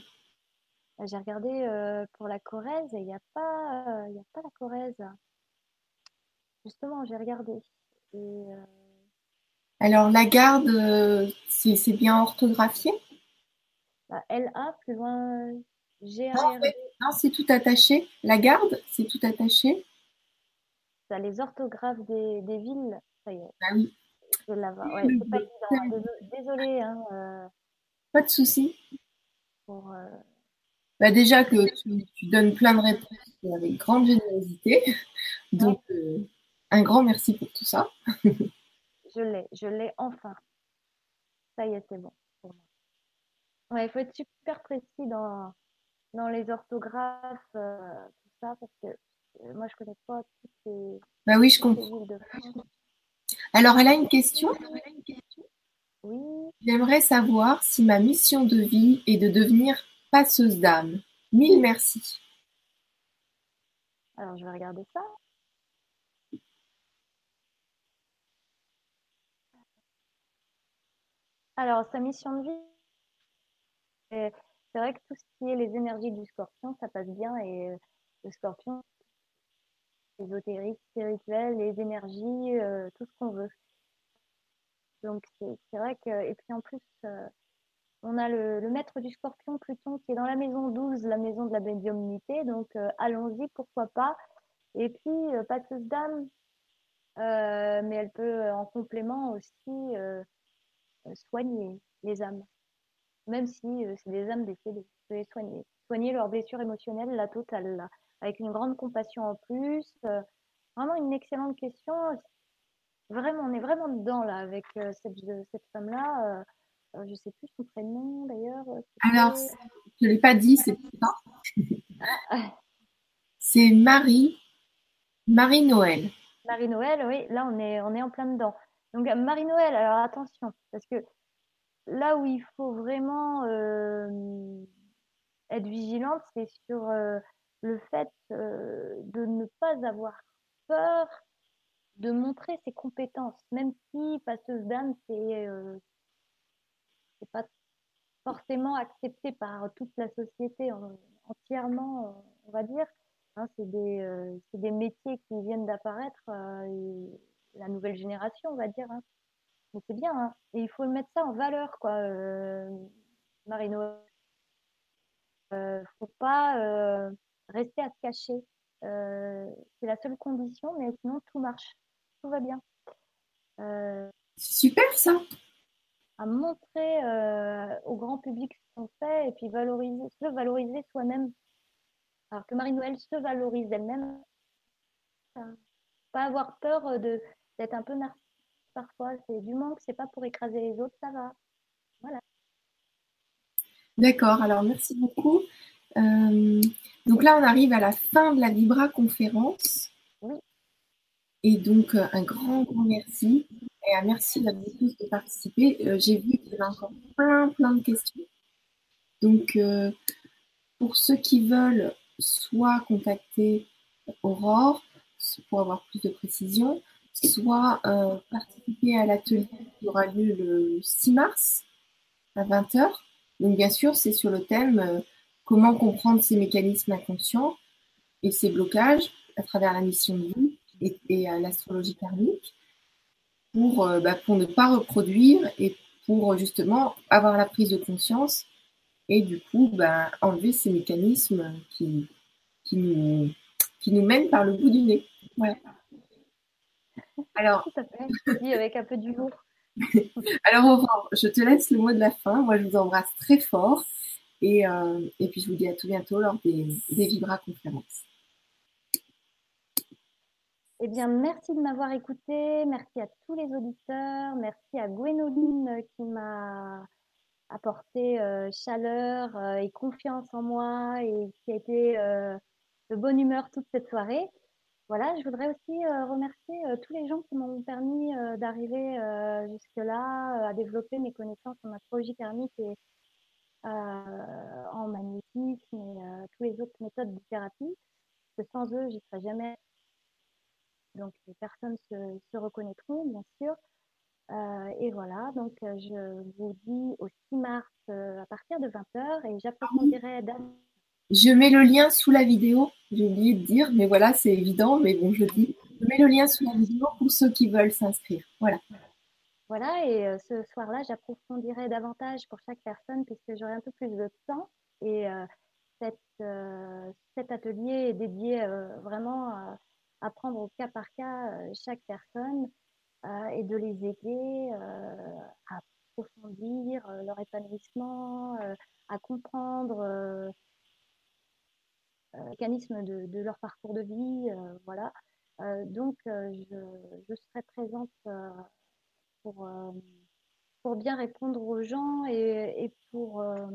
J'ai regardé euh, pour la Corrèze et il n'y a, euh, a pas la Corrèze. Justement, j'ai regardé. Et, euh... Alors, la garde, euh, c'est bien orthographié? Bah, L A, plus loin, G A R D. Non, en fait, non c'est tout attaché. La garde, c'est tout attaché. Ça, les orthographes des, des villes, ça y est. Ah oui. Je ouais, c'est pas évident. Désolée. Hein, euh, pas de souci. Pour, euh... bah, déjà que tu, tu donnes plein de réponses avec grande générosité. Donc, ouais. euh, un grand merci pour tout ça. Je l'ai, je l'ai enfin. Ça y est, c'est bon. Ouais, il faut être super précis dans, dans les orthographes, euh, tout ça, parce que euh, moi, je connais pas toutes ces... Bah oui, je comprends. De... Alors, elle a une question. Elle a une question. Oui. J'aimerais savoir si ma mission de vie est de devenir passeuse d'âme. Mille merci. Alors, je vais regarder ça. Alors, sa mission de vie... C'est vrai que tout ce qui est les énergies du scorpion, ça passe bien. Et euh, le scorpion, ésotérique, spirituel, les énergies, euh, tout ce qu'on veut. Donc, c'est vrai que... Et puis, en plus, euh, on a le, le maître du scorpion, Pluton, qui est dans la maison douze, la maison de la médiumnité. Donc, euh, allons-y, pourquoi pas. Et puis, euh, passeuse d'âme, euh, mais elle peut, en complément aussi, euh, soigner les âmes. Même si euh, c'est des âmes décédées, je les soigner. Soigner leurs blessures émotionnelles, la totale, là, avec une grande compassion en plus. Euh, vraiment une excellente question. Vraiment, on est vraiment dedans, là, avec euh, cette, cette femme-là. Euh, je ne sais plus son prénom, d'ailleurs. Alors, je ne l'ai pas dit, c'est ça. C'est Marie, Marie-Noël. Marie-Noël, oui, là, on est, on est en plein dedans. Donc, Marie-Noël, alors attention, parce que là où il faut vraiment euh, être vigilante, c'est sur euh, le fait euh, de ne pas avoir peur de montrer ses compétences, même si passeuse d'âme, c'est euh, pas forcément accepté par toute la société en, entièrement, on va dire. Hein, c'est des, euh, c'est des métiers qui viennent d'apparaître, euh, la nouvelle génération, on va dire. Hein. Mais c'est bien, hein. Et il faut mettre ça en valeur, quoi, euh, Marie-Noël. Il euh, ne faut pas euh, rester à se cacher. Euh, c'est la seule condition, mais sinon, tout marche. Tout va bien. Euh, c'est super, ça. À montrer euh, au grand public ce qu'on fait et puis valoriser, se valoriser soi-même. Alors que Marie-Noël se valorise elle-même. Pas avoir peur de d'être un peu narcissique parfois. C'est du manque, c'est pas pour écraser les autres, ça va. Voilà. D'accord, alors merci beaucoup. Euh, donc là, on arrive à la fin de la Vibra conférence. Oui. Et donc, un grand, grand merci. Et un merci à vous tous de participer. Euh, j'ai vu qu'il y avait encore plein, plein de questions. Donc, euh, pour ceux qui veulent soit contacter Aurore pour avoir plus de précision, soit euh, participer à l'atelier qui aura lieu le six mars à vingt heures. Donc, bien sûr, c'est sur le thème euh, comment comprendre ces mécanismes inconscients et ces blocages à travers la mission de vie et, et à l'astrologie karmique pour, euh, bah, pour ne pas reproduire et pour justement avoir la prise de conscience et du coup bah, enlever ces mécanismes qui, qui, nous, qui nous mènent par le bout du nez. Voilà. Alors, ça fait, avec un peu d'humour. Alors Aurore, je te laisse le mot de la fin. Moi, je vous embrasse très fort. Et, euh, et puis, je vous dis à tout bientôt lors des, des Vibra conférences. Eh bien, merci de m'avoir écouté. Merci à tous les auditeurs. Merci à Gwenoline qui m'a apporté euh, chaleur euh, et confiance en moi et qui a été euh, de bonne humeur toute cette soirée. Voilà, je voudrais aussi euh, remercier euh, tous les gens qui m'ont permis euh, d'arriver euh, jusque-là, euh, à développer mes connaissances en astrologie karmique et Euh, en magnétisme et euh, toutes les autres méthodes de thérapie, parce que sans eux, je n'y serais jamais. Donc, les personnes se, se reconnaîtront, bien sûr. Euh, et voilà, donc je vous dis au six mars euh, à partir de vingt heures et j'approfondirai. Je mets le lien sous la vidéo, j'ai oublié de dire, mais voilà, c'est évident, mais bon, je dis. Je mets le lien sous la vidéo pour ceux qui veulent s'inscrire. Voilà. Voilà, et ce soir-là, j'approfondirai davantage pour chaque personne puisque j'aurai un peu plus de temps. Et euh, cette, euh, cet atelier est dédié euh, vraiment euh, à prendre au cas par cas euh, chaque personne euh, et de les aider euh, à approfondir euh, leur épanouissement, euh, à comprendre euh, le mécanisme de, de leur parcours de vie. Euh, voilà. Euh, donc, euh, je, je serai présente euh, Pour, euh, pour bien répondre aux gens et, et pour, euh,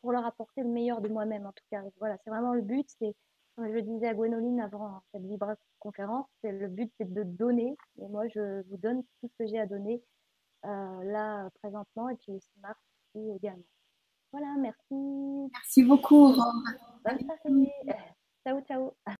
pour leur apporter le meilleur de moi-même en tout cas. Voilà, c'est vraiment le but, c'est, comme je disais à Gwenoline avant cette Vibra conférence, c'est, le but c'est de donner et moi je vous donne tout ce que j'ai à donner euh, là présentement et puis le six mars également. Voilà, merci. Merci beaucoup Aurore. Bonne soirée. Ciao, ciao.